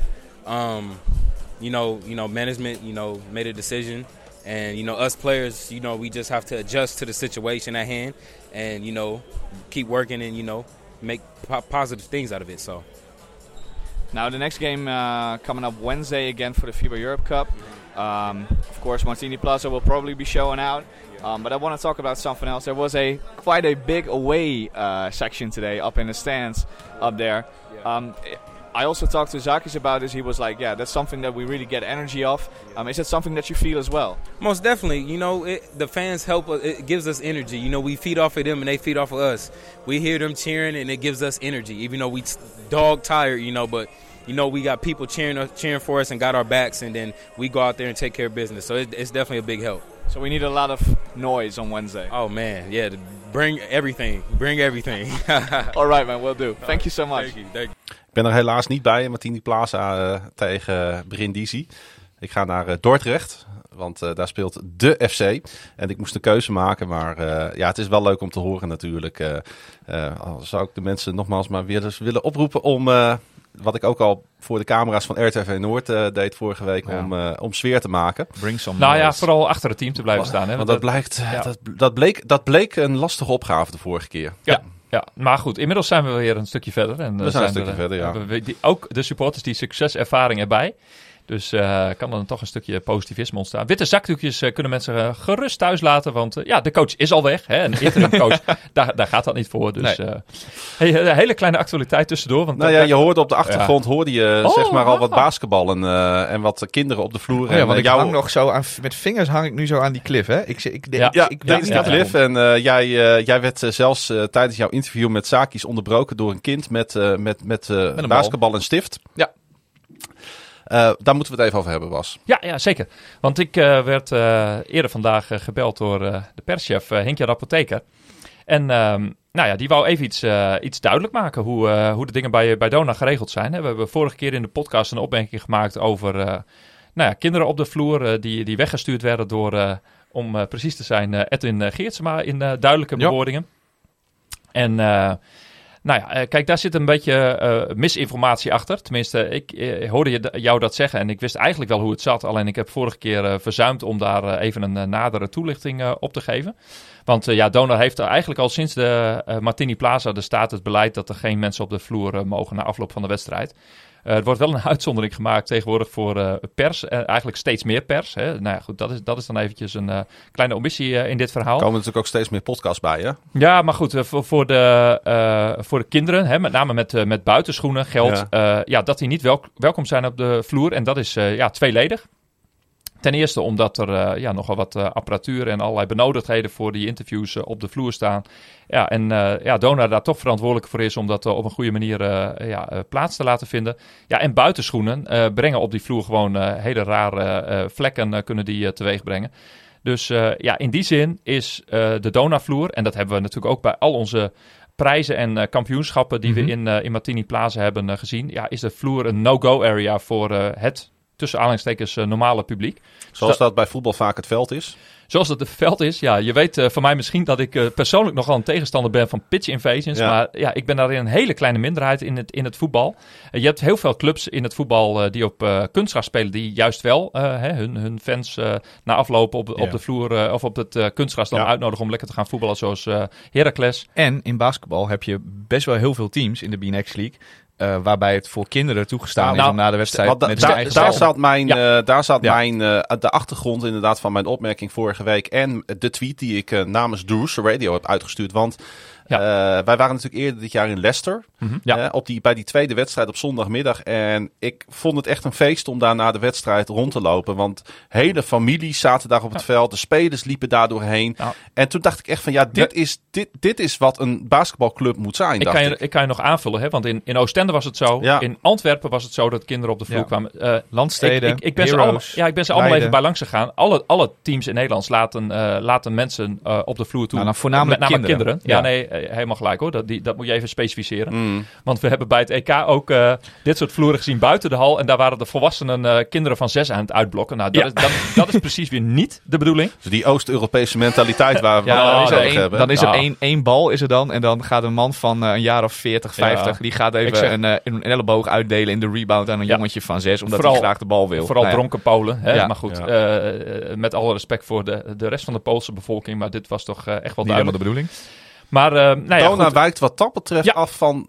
Management, you know, made a decision. And, you know, us players, you know, we just have to adjust to the situation at hand and, you know, keep working and, you know, make positive things out of it. So. Now the next game coming up Wednesday again for the FIBA Europe Cup. Of course, Martini Plaza will probably be showing out. But I want to talk about something else. There was quite a big away section today up in the stands up there. I also talked to Zakis about this. He was like, yeah, that's something that we really get energy off. Is that something that you feel as well? Most definitely. You know, the fans help us. It gives us energy. You know, we feed off of them and they feed off of us. We hear them cheering and it gives us energy, even though we dog tired, you know. But, you know, we got people cheering for us and got our backs, and then we go out there and take care of business. So it's definitely a big help. So we need a lot of noise on Wednesday. Oh, man, yeah. Bring everything. Bring everything. All right, man, will do. Thank you so much. Thank you. Ik ben er helaas niet bij, Martini Plaza tegen Brindisi. Ik ga naar Dordrecht, want daar speelt de FC. En ik moest een keuze maken, maar het is wel leuk om te horen natuurlijk. Al zou ik de mensen nogmaals maar weer eens willen oproepen om... wat ik ook al voor de camera's van RTV Noord deed vorige week om sfeer te maken. Bring some noise. Nou ja, vooral achter het team te blijven staan. Hè? Want dat bleek een lastige opgave de vorige keer. Ja, maar goed, inmiddels zijn we weer een stukje verder. En we zijn een stukje verder, ja. Ook de supporters die succeservaring erbij. Dus kan dan toch een stukje positivisme ontstaan. Witte zakdoekjes kunnen mensen gerust thuis laten. Want de coach is al weg. Hè? Een interimcoach, daar gaat dat niet voor. Dus nee. Een hele kleine actualiteit tussendoor. Want je hoorde op de achtergrond wat basketballen en wat kinderen op de vloer. Ja, want ik hang nog zo aan, met vingers hang ik nu zo aan die cliff. Hè? Ik weet niet. En jij werd zelfs tijdens jouw interview met Zakis onderbroken door een kind met een basketbal en stift. Ja. Daar moeten we het even over hebben, Bas. Ja, zeker. Want ik werd eerder vandaag gebeld door de perschef Hinkje de Apotheker. En die wou even iets duidelijk maken hoe de dingen bij Donar geregeld zijn. Hè. We hebben vorige keer in de podcast een opmerking gemaakt over kinderen op de vloer die weggestuurd werden door, om precies te zijn, Edwin Geertsma in duidelijke bewoordingen. En... kijk, daar zit een beetje misinformatie achter. Tenminste, ik hoorde jou dat zeggen en ik wist eigenlijk wel hoe het zat. Alleen ik heb vorige keer verzuimd om daar even een nadere toelichting op te geven. Want Donar heeft eigenlijk al sinds de Martini Plaza, er staat het beleid dat er geen mensen op de vloer mogen na afloop van de wedstrijd. Er wordt wel een uitzondering gemaakt tegenwoordig voor pers. Eigenlijk steeds meer pers. Hè. Nou ja, goed, dat is dan eventjes een kleine omissie in dit verhaal. Er komen natuurlijk ook steeds meer podcasts bij, hè? Ja, maar goed, voor de kinderen, hè, met name met buitenschoenen, geldt dat die niet welkom zijn op de vloer. En dat is tweeledig. Ten eerste omdat er nogal wat apparatuur en allerlei benodigdheden voor die interviews op de vloer staan. Ja, en Donar daar toch verantwoordelijk voor is om dat op een goede manier plaats te laten vinden. Ja, en buitenschoenen brengen op die vloer gewoon hele rare vlekken kunnen die teweeg brengen. Dus in die zin is de Donarvloer, en dat hebben we natuurlijk ook bij al onze prijzen en kampioenschappen die we in Martini Plaza hebben gezien. Ja, is de vloer een no-go area voor het tussen aanhalingstekens normale publiek. Zoals dat bij voetbal vaak het veld is? Zoals dat het veld is, ja. Je weet van mij misschien dat ik persoonlijk nogal een tegenstander ben van pitch invasions. Ja. Maar ik ben daarin een hele kleine minderheid in het voetbal. Je hebt heel veel clubs in het voetbal die op kunstgras spelen, die juist wel hun fans na aflopen op de vloer of op het kunstgras dan uitnodigen om lekker te gaan voetballen, zoals Heracles. En in basketbal heb je best wel heel veel teams in de B-Next League. Waarbij het voor kinderen toegestaan is om na de wedstrijd... De achtergrond inderdaad van mijn opmerking vorige week... en de tweet die ik namens Drew's Radio heb uitgestuurd. Want wij waren natuurlijk eerder dit jaar in Leicester... bij die tweede wedstrijd op zondagmiddag. En ik vond het echt een feest om daar na de wedstrijd rond te lopen. Want hele families zaten daar op het veld. De spelers liepen daar doorheen. Ja. En toen dacht ik echt van dit is wat een basketbalclub moet zijn. Ik kan je nog aanvullen, hè? Want in Oostende was het zo. Ja. In Antwerpen was het zo dat kinderen op de vloer kwamen. Landstede, ik ben ze allemaal even bij langs gegaan. Alle teams in Nederland laten mensen op de vloer toe. Nou, voornamelijk kinderen. Ja, nee... Helemaal gelijk hoor, dat moet je even specificeren. Want we hebben bij het EK ook dit soort vloeren gezien buiten de hal. En daar waren de volwassenen kinderen van 6 aan het uitblokken. Nou, dat is precies weer niet de bedoeling. Dus die Oost-Europese mentaliteit waar we hebben. Dan is er één bal is er dan. En dan gaat een man van een jaar of 40, 50... die gaat even een elleboog uitdelen in de rebound aan een jongetje van 6. Omdat hij graag de bal wil. Vooral dronken Polen. Hè? Ja. Maar goed, met alle respect voor de rest van de Poolse bevolking. Maar dit was toch echt wel duidelijk. Niet helemaal de bedoeling. Maar, Donar wijkt wat dat betreft af van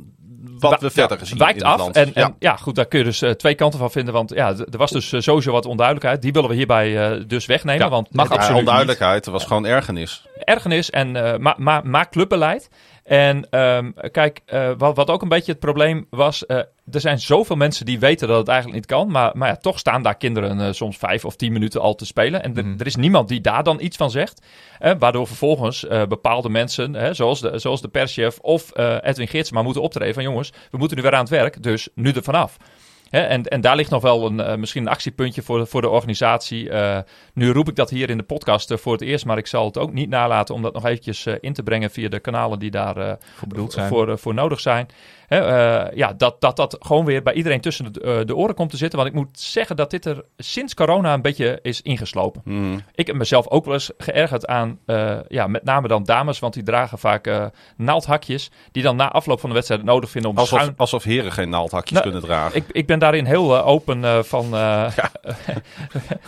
wat we verder gezien wijkt in af. Het land. En ja, goed, daar kun je dus twee kanten van vinden. Want ja, er was dus sowieso wat onduidelijkheid. Die willen we hierbij dus wegnemen. Ja, want mag absoluut onduidelijkheid. Er was gewoon ergernis. Ergernis en maar clubbeleid. En kijk, wat ook een beetje het probleem was... er zijn zoveel mensen die weten dat het eigenlijk niet kan... maar ja, toch staan daar kinderen soms 5 of 10 minuten al te spelen... en er is niemand die daar dan iets van zegt... waardoor vervolgens bepaalde mensen... zoals de perschef of Edwin Geertsma moeten optreden... van jongens, we moeten nu weer aan het werk, dus nu er vanaf. En daar ligt nog wel misschien een actiepuntje voor de organisatie. Nu roep ik dat hier in de podcast voor het eerst... maar ik zal het ook niet nalaten om dat nog eventjes in te brengen... via de kanalen die daar voor nodig zijn. Dat gewoon weer bij iedereen tussen de oren komt te zitten. Want ik moet zeggen dat dit er sinds corona een beetje is ingeslopen. Mm. Ik heb mezelf ook wel eens geërgerd aan met name dan dames... want die dragen vaak naaldhakjes... die dan na afloop van de wedstrijd nodig vinden om... Alsof heren geen naaldhakjes kunnen dragen. Ik ben daarin heel open van...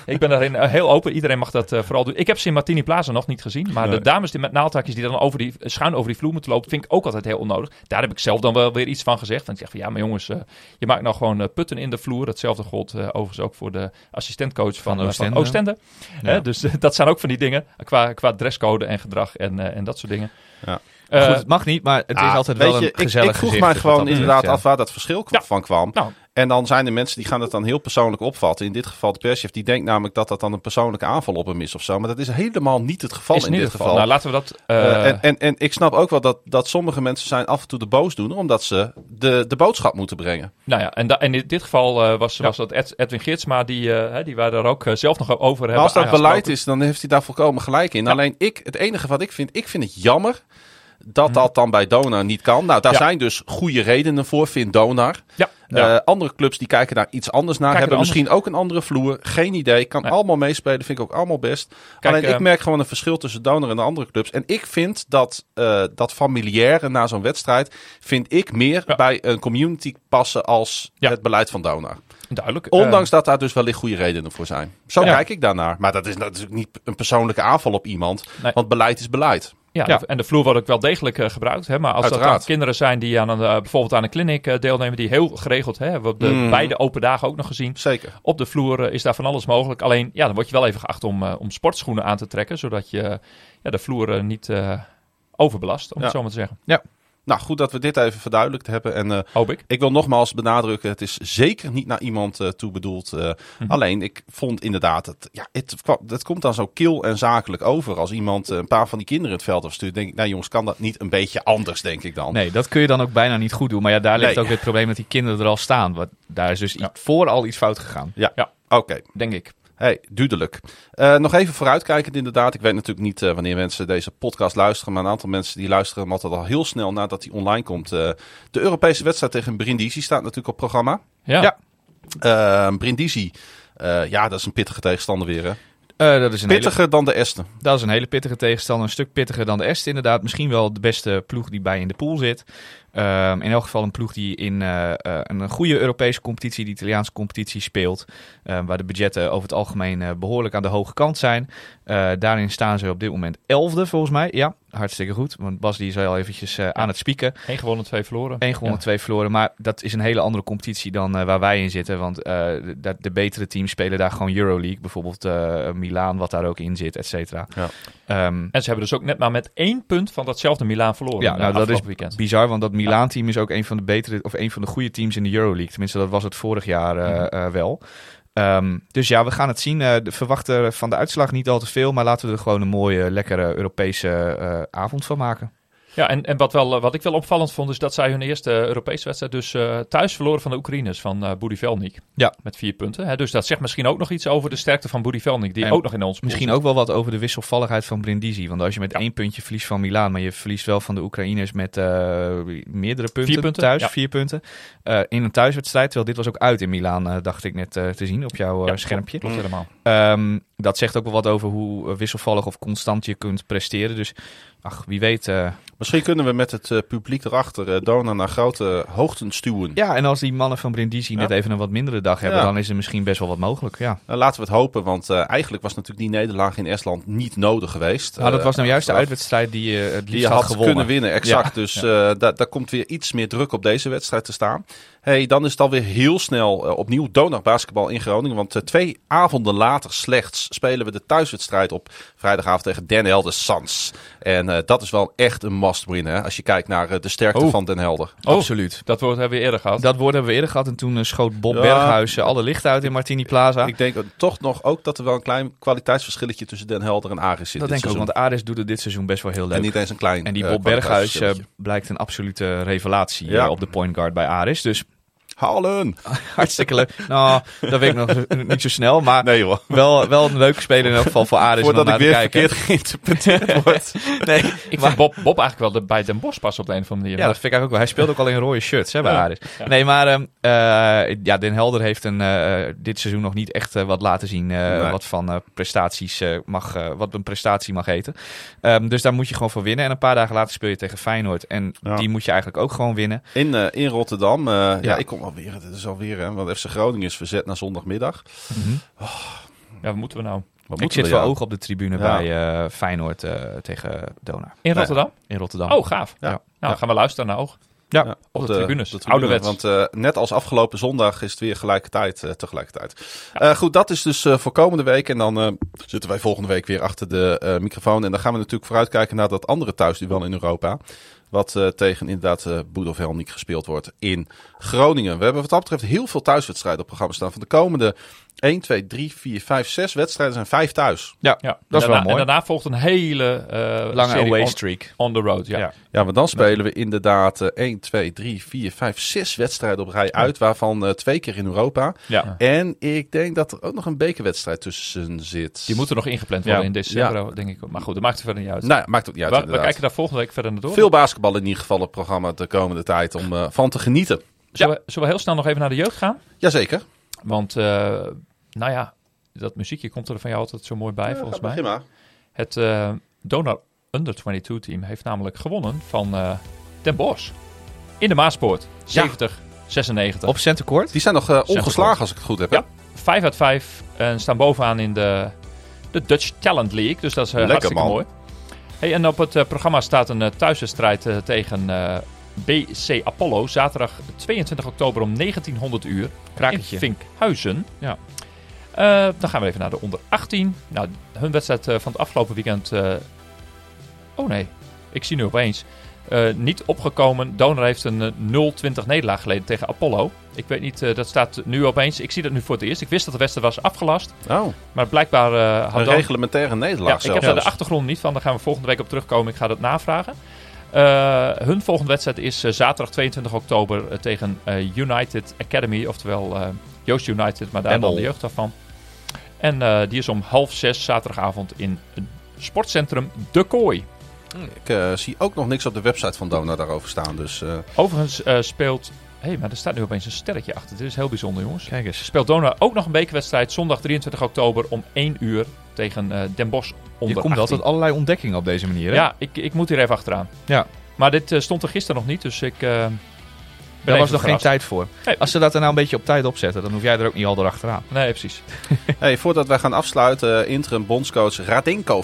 Ik ben daarin heel open. Iedereen mag dat vooral doen. Ik heb ze in Martini Plaza nog niet gezien. Maar de dames die met naaldhakjes die dan schuin over die vloer moeten lopen... vind ik ook altijd heel onnodig. Daar heb ik zelf dan wel weer iets van gezegd. Want ik zeg van ja, maar jongens, je maakt nou gewoon putten in de vloer. Hetzelfde gold overigens ook voor de assistentcoach van Oostende. Ja. Dus dat zijn ook van die dingen qua dresscode en gedrag en dat soort dingen. Ja. Goed, het mag niet, maar het is altijd wel een gezellig gezicht. Ik vroeg mij gewoon inderdaad af waar dat verschil van kwam. Nou. En dan zijn er mensen die gaan het dan heel persoonlijk opvatten. In dit geval de perschef, die denkt namelijk dat dan een persoonlijke aanval op hem is of zo. Maar dat is helemaal niet het geval in dit geval. Nou, laten we dat... En ik snap ook wel dat sommige mensen zijn af en toe de boosdoener... omdat ze de boodschap moeten brengen. Nou ja, en in dit geval was dat Edwin Geertsma... die wij daar ook zelf nog over hebben. Maar als dat beleid is, dan heeft hij daar volkomen gelijk in. Ja. Alleen het enige wat ik vind het jammer... dat dan bij Donar niet kan. Nou, daar zijn dus goede redenen voor, vindt Donar. Ja. Andere clubs die kijken daar iets anders naar. Hebben misschien ook een andere vloer. Geen idee. Kan allemaal meespelen. Vind ik ook allemaal best. Alleen ik merk gewoon een verschil tussen Donar en de andere clubs. En ik vind dat familiaire na zo'n wedstrijd... vind ik meer bij een community passen als het beleid van Donar. Duidelijk. Ondanks dat daar dus wellicht goede redenen voor zijn. Zo kijk ik daarnaar. Maar dat is natuurlijk niet een persoonlijke aanval op iemand. Nee. Want beleid is beleid. Ja, ja, en de vloer wordt ook wel degelijk gebruikt. Hè? Maar als dat dan kinderen zijn die bijvoorbeeld aan een kliniek deelnemen... die heel geregeld, hè, we hebben beide open dagen ook nog gezien. Zeker. Op de vloer is daar van alles mogelijk. Alleen, ja, dan word je wel even geacht om sportschoenen aan te trekken... zodat je de vloer niet overbelast, om het zo maar te zeggen. Ja. Nou, goed dat we dit even verduidelijkt hebben. En hoop ik. Ik wil nogmaals benadrukken, het is zeker niet naar iemand toe bedoeld. Alleen, ik vond inderdaad, het komt dan zo kil en zakelijk over. Als iemand een paar van die kinderen het veld afstuurt, denk ik, nou jongens, kan dat niet een beetje anders, denk ik dan. Nee, dat kun je dan ook bijna niet goed doen. Maar ja, daar ligt ook het probleem dat die kinderen er al staan. Daar is dus vooral iets fout gegaan. Ja. Oké. Denk ik. Hey, duidelijk. Nog even vooruitkijkend inderdaad. Ik weet natuurlijk niet wanneer mensen deze podcast luisteren... maar een aantal mensen die luisteren hem altijd al heel snel nadat hij online komt. De Europese wedstrijd tegen Brindisi staat natuurlijk op programma. Ja. Brindisi, dat is een pittige tegenstander weer, hè? Dat is dan de Esten. Dat is een hele pittige tegenstander. Een stuk pittiger dan de Esten inderdaad. Misschien wel de beste ploeg die bij in de pool zit. In elk geval een ploeg die in een goede Europese competitie, de Italiaanse competitie, speelt. Waar de budgetten over het algemeen behoorlijk aan de hoge kant zijn. Daarin staan ze op dit moment 11e volgens mij. Ja, hartstikke goed. Want Bas die is al eventjes aan het spieken. 1 gewonnen, 2 verloren. 1 gewonnen, 2 verloren. Maar dat is een hele andere competitie dan waar wij in zitten. Want de betere teams spelen daar gewoon Euroleague. Bijvoorbeeld Milaan, wat daar ook in zit, et cetera. Ja. En ze hebben dus ook net maar met 1 punt van datzelfde Milaan verloren. Ja, nou, dat is bizar, want dat Milaan-team is ook een van de betere of een van de goede teams in de Euroleague. Tenminste, dat was het vorig jaar wel. Dus ja, we gaan het zien. Verwachten van de uitslag niet al te veel, maar laten we er gewoon een mooie, lekkere Europese avond van maken. Ja, en wat ik wel opvallend vond, is dat zij hun eerste Europese wedstrijd dus thuis verloren van de Oekraïners, van Budivelnik. Ja. Met 4 punten. Hè? Dus dat zegt misschien ook nog iets over de sterkte van Budivelnik, die en ook nog in ons misschien zit. Ook wel wat over de wisselvalligheid van Brindisi. Want als je met 1 puntje verliest van Milaan, maar je verliest wel van de Oekraïners met meerdere punten, 4 punten thuis, 4 punten. In een thuiswedstrijd, terwijl dit was ook uit in Milaan, dacht ik net te zien op jouw schermpje. Klopt helemaal. dat zegt ook wel wat over hoe wisselvallig of constant je kunt presteren. Dus ach, wie weet. Misschien kunnen we met het publiek erachter Donar naar grote hoogten stuwen. Ja, en als die mannen van Brindisi net even een wat mindere dag hebben, dan is er misschien best wel wat mogelijk. Ja. Laten we het hopen, want eigenlijk was natuurlijk die nederlaag in Estland niet nodig geweest. Nou, dat was nou juist de uitwedstrijd die je het liefst had gewonnen. Kunnen winnen, exact. Ja. Dus daar komt weer iets meer druk op deze wedstrijd te staan. Hey, dan is het alweer heel snel opnieuw Donar basketbal in Groningen. Want 2 avonden later slechts spelen we de thuiswedstrijd op vrijdagavond tegen Den Helder Suns. En dat is wel echt een must-win, hè? Als je kijkt naar de sterkte van Den Helder. Oh. Absoluut. Dat woord hebben we eerder gehad. En toen schoot Bob Berghuis alle lichten uit in Martini Plaza. Ik denk toch nog ook dat er wel een klein kwaliteitsverschilletje tussen Den Helder en Aris zit. Dat denk ik ook, want Aris doet het dit seizoen best wel heel leuk. En niet eens een klein. En die Bob Berghuis blijkt een absolute revelatie op de point guard bij Aris. Dus Halen! Hartstikke leuk. Nou, dat weet ik nog niet zo snel. Maar nee, joh. Wel een leuke speler in elk geval voor Aris. Voordat om ik weer verkeerd geïnterpreteerd word. Nee, ik vind Bob eigenlijk wel bij Den Bosch pas op de een of andere manier. Ja, dat vind ik eigenlijk ook wel. Hij speelt ook al in rode shirts bij Aris. Ja. Nee, maar Den Helder heeft dit seizoen nog niet echt wat laten zien. Wat van prestaties wat een prestatie mag heten. Dus daar moet je gewoon voor winnen. En een paar dagen later speel je tegen Feyenoord. En die moet je eigenlijk ook gewoon winnen. In Rotterdam. Ik kom alweer, het is alweer, hè? Want FC Groningen is verzet naar zondagmiddag. Mm-hmm. Ja, wat moeten we nou? Ik zit wel oog op de tribune bij Feyenoord tegen Donar. In Rotterdam? In Rotterdam. Oh, gaaf. Ja. Nou, gaan we luisteren naar oog. Ja, op de tribunes. Ouderwets. Want net als afgelopen zondag is het weer tegelijkertijd. Ja. Goed, dat is dus voor komende week. En dan zitten wij volgende week weer achter de microfoon. En dan gaan we natuurlijk vooruitkijken naar dat andere thuisduel in Europa. Wat tegen inderdaad Boedelvelnik gespeeld wordt in Groningen. We hebben wat dat betreft heel veel thuiswedstrijden op programma staan. Van de komende 1, 2, 3, 4, 5, 6 wedstrijden zijn 5 thuis. Ja, dat is wel mooi. En daarna volgt een hele lange away streak. On the road, ja, maar dan spelen we inderdaad 1, 2, 3, 4, 5, 6 wedstrijden op rij uit. Waarvan 2 keer in Europa. Ja. En ik denk dat er ook nog een bekerwedstrijd tussen zit. Die moeten nog ingepland worden in december, denk ik. Maar goed, dat maakt het verder niet uit. Nou, maakt het niet uit, we kijken daar volgende week verder naar door. Veel basketbal in ieder geval het programma de komende tijd om van te genieten. Zullen we heel snel nog even naar de jeugd gaan? Jazeker. Want, dat muziekje komt er van jou altijd zo mooi bij, volgens mij. Prima. Het Donar Under-22-team heeft namelijk gewonnen van Den Bosch. In de Maaspoort. 70-96. Op Centercourt. Die zijn nog ongeslagen, als ik het goed heb. Ja, 5 uit 5. En staan bovenaan in de Dutch Talent League. Dus dat is hartstikke mooi. Hey, en op het programma staat een thuiswedstrijd tegen BC Apollo. Zaterdag 22 oktober om 19:00 Krakertje. In Vinkhuizen. Ja. Dan gaan we even naar de onder 18. Nou, hun wedstrijd van het afgelopen weekend. Oh nee, ik zie nu opeens. Niet opgekomen. Donar heeft een 0-20 nederlaag geleden tegen Apollo. Ik weet niet, dat staat nu opeens. Ik zie dat nu voor het eerst. Ik wist dat de wedstrijd was afgelast. Oh. Maar blijkbaar had een reglementaire nederlaag zelfs. Ik heb daar de achtergrond niet van. Daar gaan we volgende week op terugkomen. Ik ga dat navragen. Hun volgende wedstrijd is zaterdag 22 oktober tegen United Academy. Oftewel Joost United, maar daar dan de jeugd daarvan. En die is om 5:30 zaterdagavond in het sportcentrum De Kooi. Ik zie ook nog niks op de website van Donar daarover staan. Dus, Overigens speelt... maar er staat nu opeens een sterretje achter. Dit is heel bijzonder, jongens. Kijk eens. Speelt Donar ook nog een bekerwedstrijd zondag 23 oktober om 1:00 tegen Den Bosch onder 18. Je komt altijd allerlei ontdekkingen op deze manier, hè? Ja, ik moet hier even achteraan. Ja. Maar dit stond er gisteren nog niet, dus ik... Daar was nog geen tijd voor. Hey. Als ze dat er nou een beetje op tijd opzetten, dan hoef jij er ook niet al erachteraan. Nee, precies. Voordat wij gaan afsluiten, interim bondscoach Radinko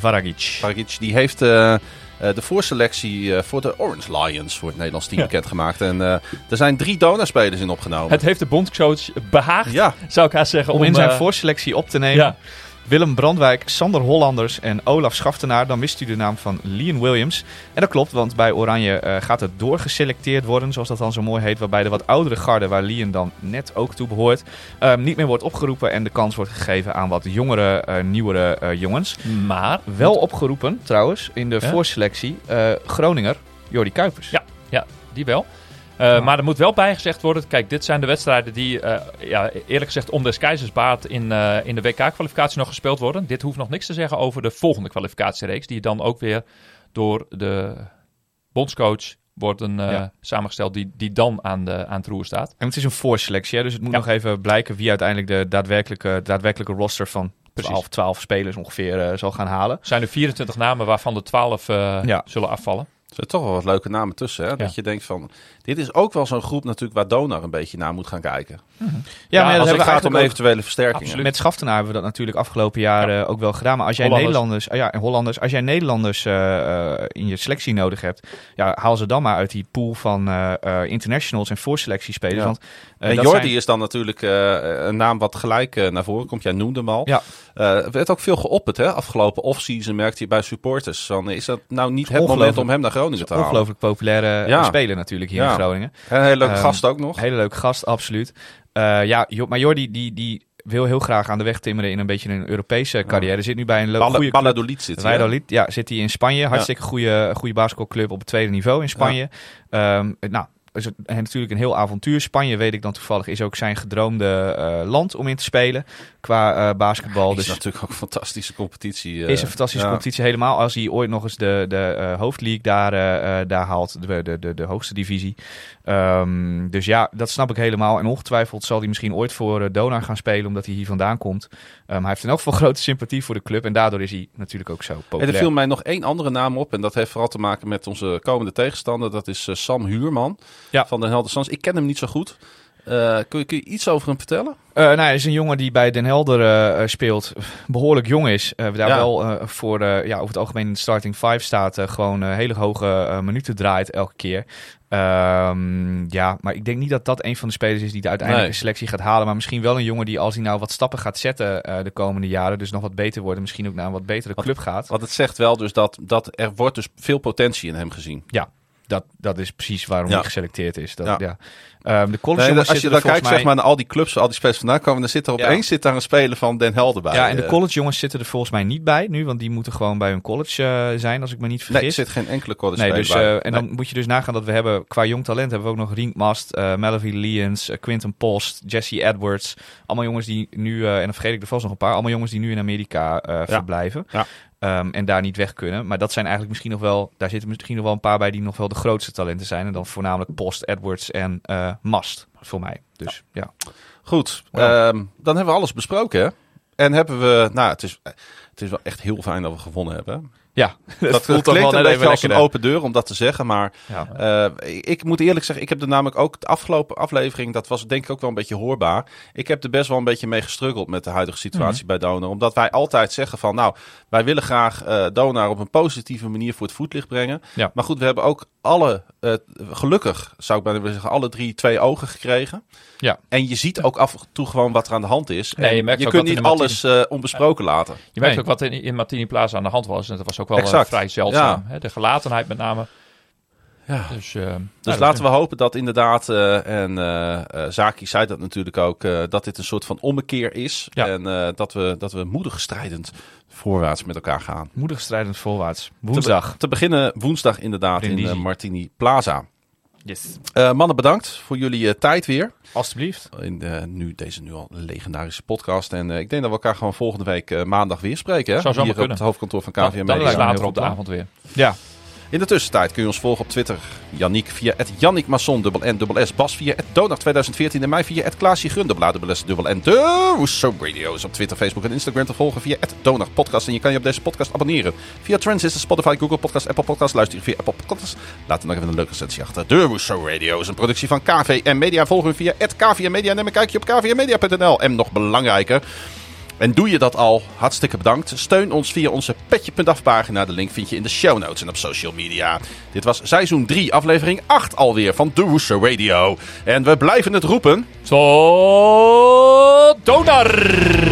Faragic. Die heeft de voorselectie voor de Orange Lions voor het Nederlands team bekendgemaakt. En er zijn 3 Donar-spelers in opgenomen. Het heeft de bondscoach behaagd, zou ik haar zeggen. Om in zijn voorselectie op te nemen. Ja. Willem Brandwijk, Sander Hollanders en Olaf Schaftenaar. Dan wist u de naam van Leon Williams. En dat klopt, want bij Oranje gaat het doorgeselecteerd worden, zoals dat dan zo mooi heet. Waarbij de wat oudere garde, waar Leon dan net ook toe behoort, niet meer wordt opgeroepen. En de kans wordt gegeven aan wat jongere, nieuwere jongens. Maar wel opgeroepen, trouwens, in de voorselectie, Groninger Jordi Kuipers. Ja, die wel. Maar er moet wel bijgezegd worden, kijk, dit zijn de wedstrijden die eerlijk gezegd om des keizers baat in de WK-kwalificatie nog gespeeld worden. Dit hoeft nog niks te zeggen over de volgende kwalificatiereeks, die dan ook weer door de bondscoach worden samengesteld die dan aan het roer staat. En het is een voorselectie, hè? Dus het moet nog even blijken wie uiteindelijk de daadwerkelijke roster van 12 spelers ongeveer zal gaan halen. Zijn er 24 namen waarvan de 12 zullen afvallen. Er zijn toch wel wat leuke namen tussen, hè? Ja. Dat je denkt van, dit is ook wel zo'n groep natuurlijk waar Donar een beetje naar moet gaan kijken. Mm-hmm. Ja, maar als het gaat om eventuele versterkingen. Absoluut. Met Schaftenaar hebben we dat natuurlijk afgelopen jaren ook wel gedaan. Maar als jij Hollanders in je selectie nodig hebt, haal ze dan maar uit die pool van internationals en voorselectiespelers. Ja. Want, en Jordi is dan natuurlijk een naam wat gelijk naar voren komt. Jij noemde hem al. Ja. Werd ook veel geopperd, hè? Afgelopen offseason merkte je bij supporters. Dan is dat nou niet het moment om hem naar Groningen te halen. Ongelooflijk populaire speler natuurlijk hier in Groningen. En een hele leuke gast ook nog. Hele leuke gast, absoluut. Maar Jordi die wil heel graag aan de weg timmeren in een beetje een Europese carrière. Zit nu bij een goede club. Valladolid zit hij in Spanje. Hartstikke goede basketbalclub op het tweede niveau in Spanje. Ja. Is natuurlijk een heel avontuur. Spanje, weet ik dan toevallig, is ook zijn gedroomde land om in te spelen qua basketbal. Dus is natuurlijk ook een fantastische competitie. Is een fantastische competitie helemaal. Als hij ooit nog eens de hoofdleague daar haalt, de hoogste divisie. Dus ja, dat snap ik helemaal. En ongetwijfeld zal hij misschien ooit voor Donar gaan spelen, omdat hij hier vandaan komt. Hij heeft in elk geval grote sympathie voor de club en daardoor is hij natuurlijk ook zo populair. En er viel mij nog één andere naam op en dat heeft vooral te maken met onze komende tegenstander. Dat is Sam Huurman. Ja. Van Den Helder Suns. Ik ken hem niet zo goed. Kun je iets over hem vertellen? Hij is een jongen die bij Den Helder speelt. Behoorlijk jong is. Daar wel voor over het algemeen in de starting 5 staat. Gewoon hele hoge minuten draait elke keer. Maar ik denk niet dat dat een van de spelers is die de uiteindelijke selectie gaat halen. Maar misschien wel een jongen die, als hij nou wat stappen gaat zetten de komende jaren, dus nog wat beter wordt en misschien ook naar een wat betere club gaat. Want het zegt wel dus dat er wordt dus veel potentie in hem gezien. Ja. Dat is precies waarom hij geselecteerd is. De college als je dan kijkt zeg maar, naar al die clubs waar al die spelers vandaan komen, dan zit er opeens een speler van Den Helder bij. Ja, en de college jongens zitten er volgens mij niet bij nu, want die moeten gewoon bij hun college zijn, als ik me niet vergis. Nee, er zit geen enkele college bij. En dan moet je dus nagaan dat we hebben, qua jong talent, hebben we ook nog Yannick Masson, Melvin Leons, Quinton Post, Jesse Edwards. Allemaal jongens die nu, en dan vergeet ik er vast nog een paar, allemaal jongens die nu in Amerika verblijven. Ja. En daar niet weg kunnen. Maar dat zijn eigenlijk misschien nog wel, daar zitten misschien nog wel een paar bij die nog wel de grootste talenten zijn. En dan voornamelijk Post, Edwards en Mast, voor mij. Dus ja. Goed, dan hebben we alles besproken. Hè? En hebben we, het is wel echt heel fijn dat we gewonnen hebben. Ja, dat voelt toch wel net even als een open deur om dat te zeggen. Maar ik moet eerlijk zeggen, ik heb er namelijk ook de afgelopen aflevering, dat was denk ik ook wel een beetje hoorbaar. Ik heb er best wel een beetje mee gestruggeld met de huidige situatie bij Donar. Omdat wij altijd zeggen van, wij willen graag Donar op een positieve manier voor het voetlicht brengen. Ja. Maar goed, we hebben ook alle, gelukkig zou ik bijna willen zeggen, alle 3 2 ogen gekregen. Ja. En je ziet ook af en toe gewoon wat er aan de hand is. En je kunt niet alles onbesproken laten. Je merkt ook wat in Martini Plaza aan de hand was. En dat was ook wel vrij zeldzaam. Ja. De gelatenheid met name. Ja. Dus laten we hopen dat inderdaad, Zaki zei dat natuurlijk ook, dat dit een soort van ommekeer is. Ja. En dat we moedig strijdend voorwaarts met elkaar gaan. Moedig strijdend voorwaarts. Woensdag. Te beginnen woensdag inderdaad Brindisi. In Martini Plaza. Yes. Mannen, bedankt voor jullie tijd weer. Alsjeblieft. In deze nu al legendarische podcast. En ik denk dat we elkaar gewoon volgende week maandag weer spreken. Hè? Zou zo kunnen. Op het hoofdkantoor van KVM Media. Dan later op de avond weer. Ja. In de tussentijd kun je ons volgen op Twitter. Yannick via @YannickMasson @NNS. Bas via @Donar2014. En mij via @KlaasJanTerveen. De Rousseau Radio is op Twitter, Facebook en Instagram te volgen via @DonarPodcast. En je kan je op deze podcast abonneren. Via Transistor, Spotify, Google Podcast, Apple Podcast. Luister je via Apple Podcasts. Laat dan nog even een leuke recensie achter. De Rousseau Radio is een productie van KVM Media. Volg me via @KVM Media. En een kijkje op kvmmedia.nl. En nog belangrijker, en doe je dat al, hartstikke bedankt. Steun ons via onze petje.af pagina. De link vind je in de show notes en op social media. Dit was seizoen 3, aflevering 8 alweer van De Roesje Radio. En we blijven het roepen. Tot Donar!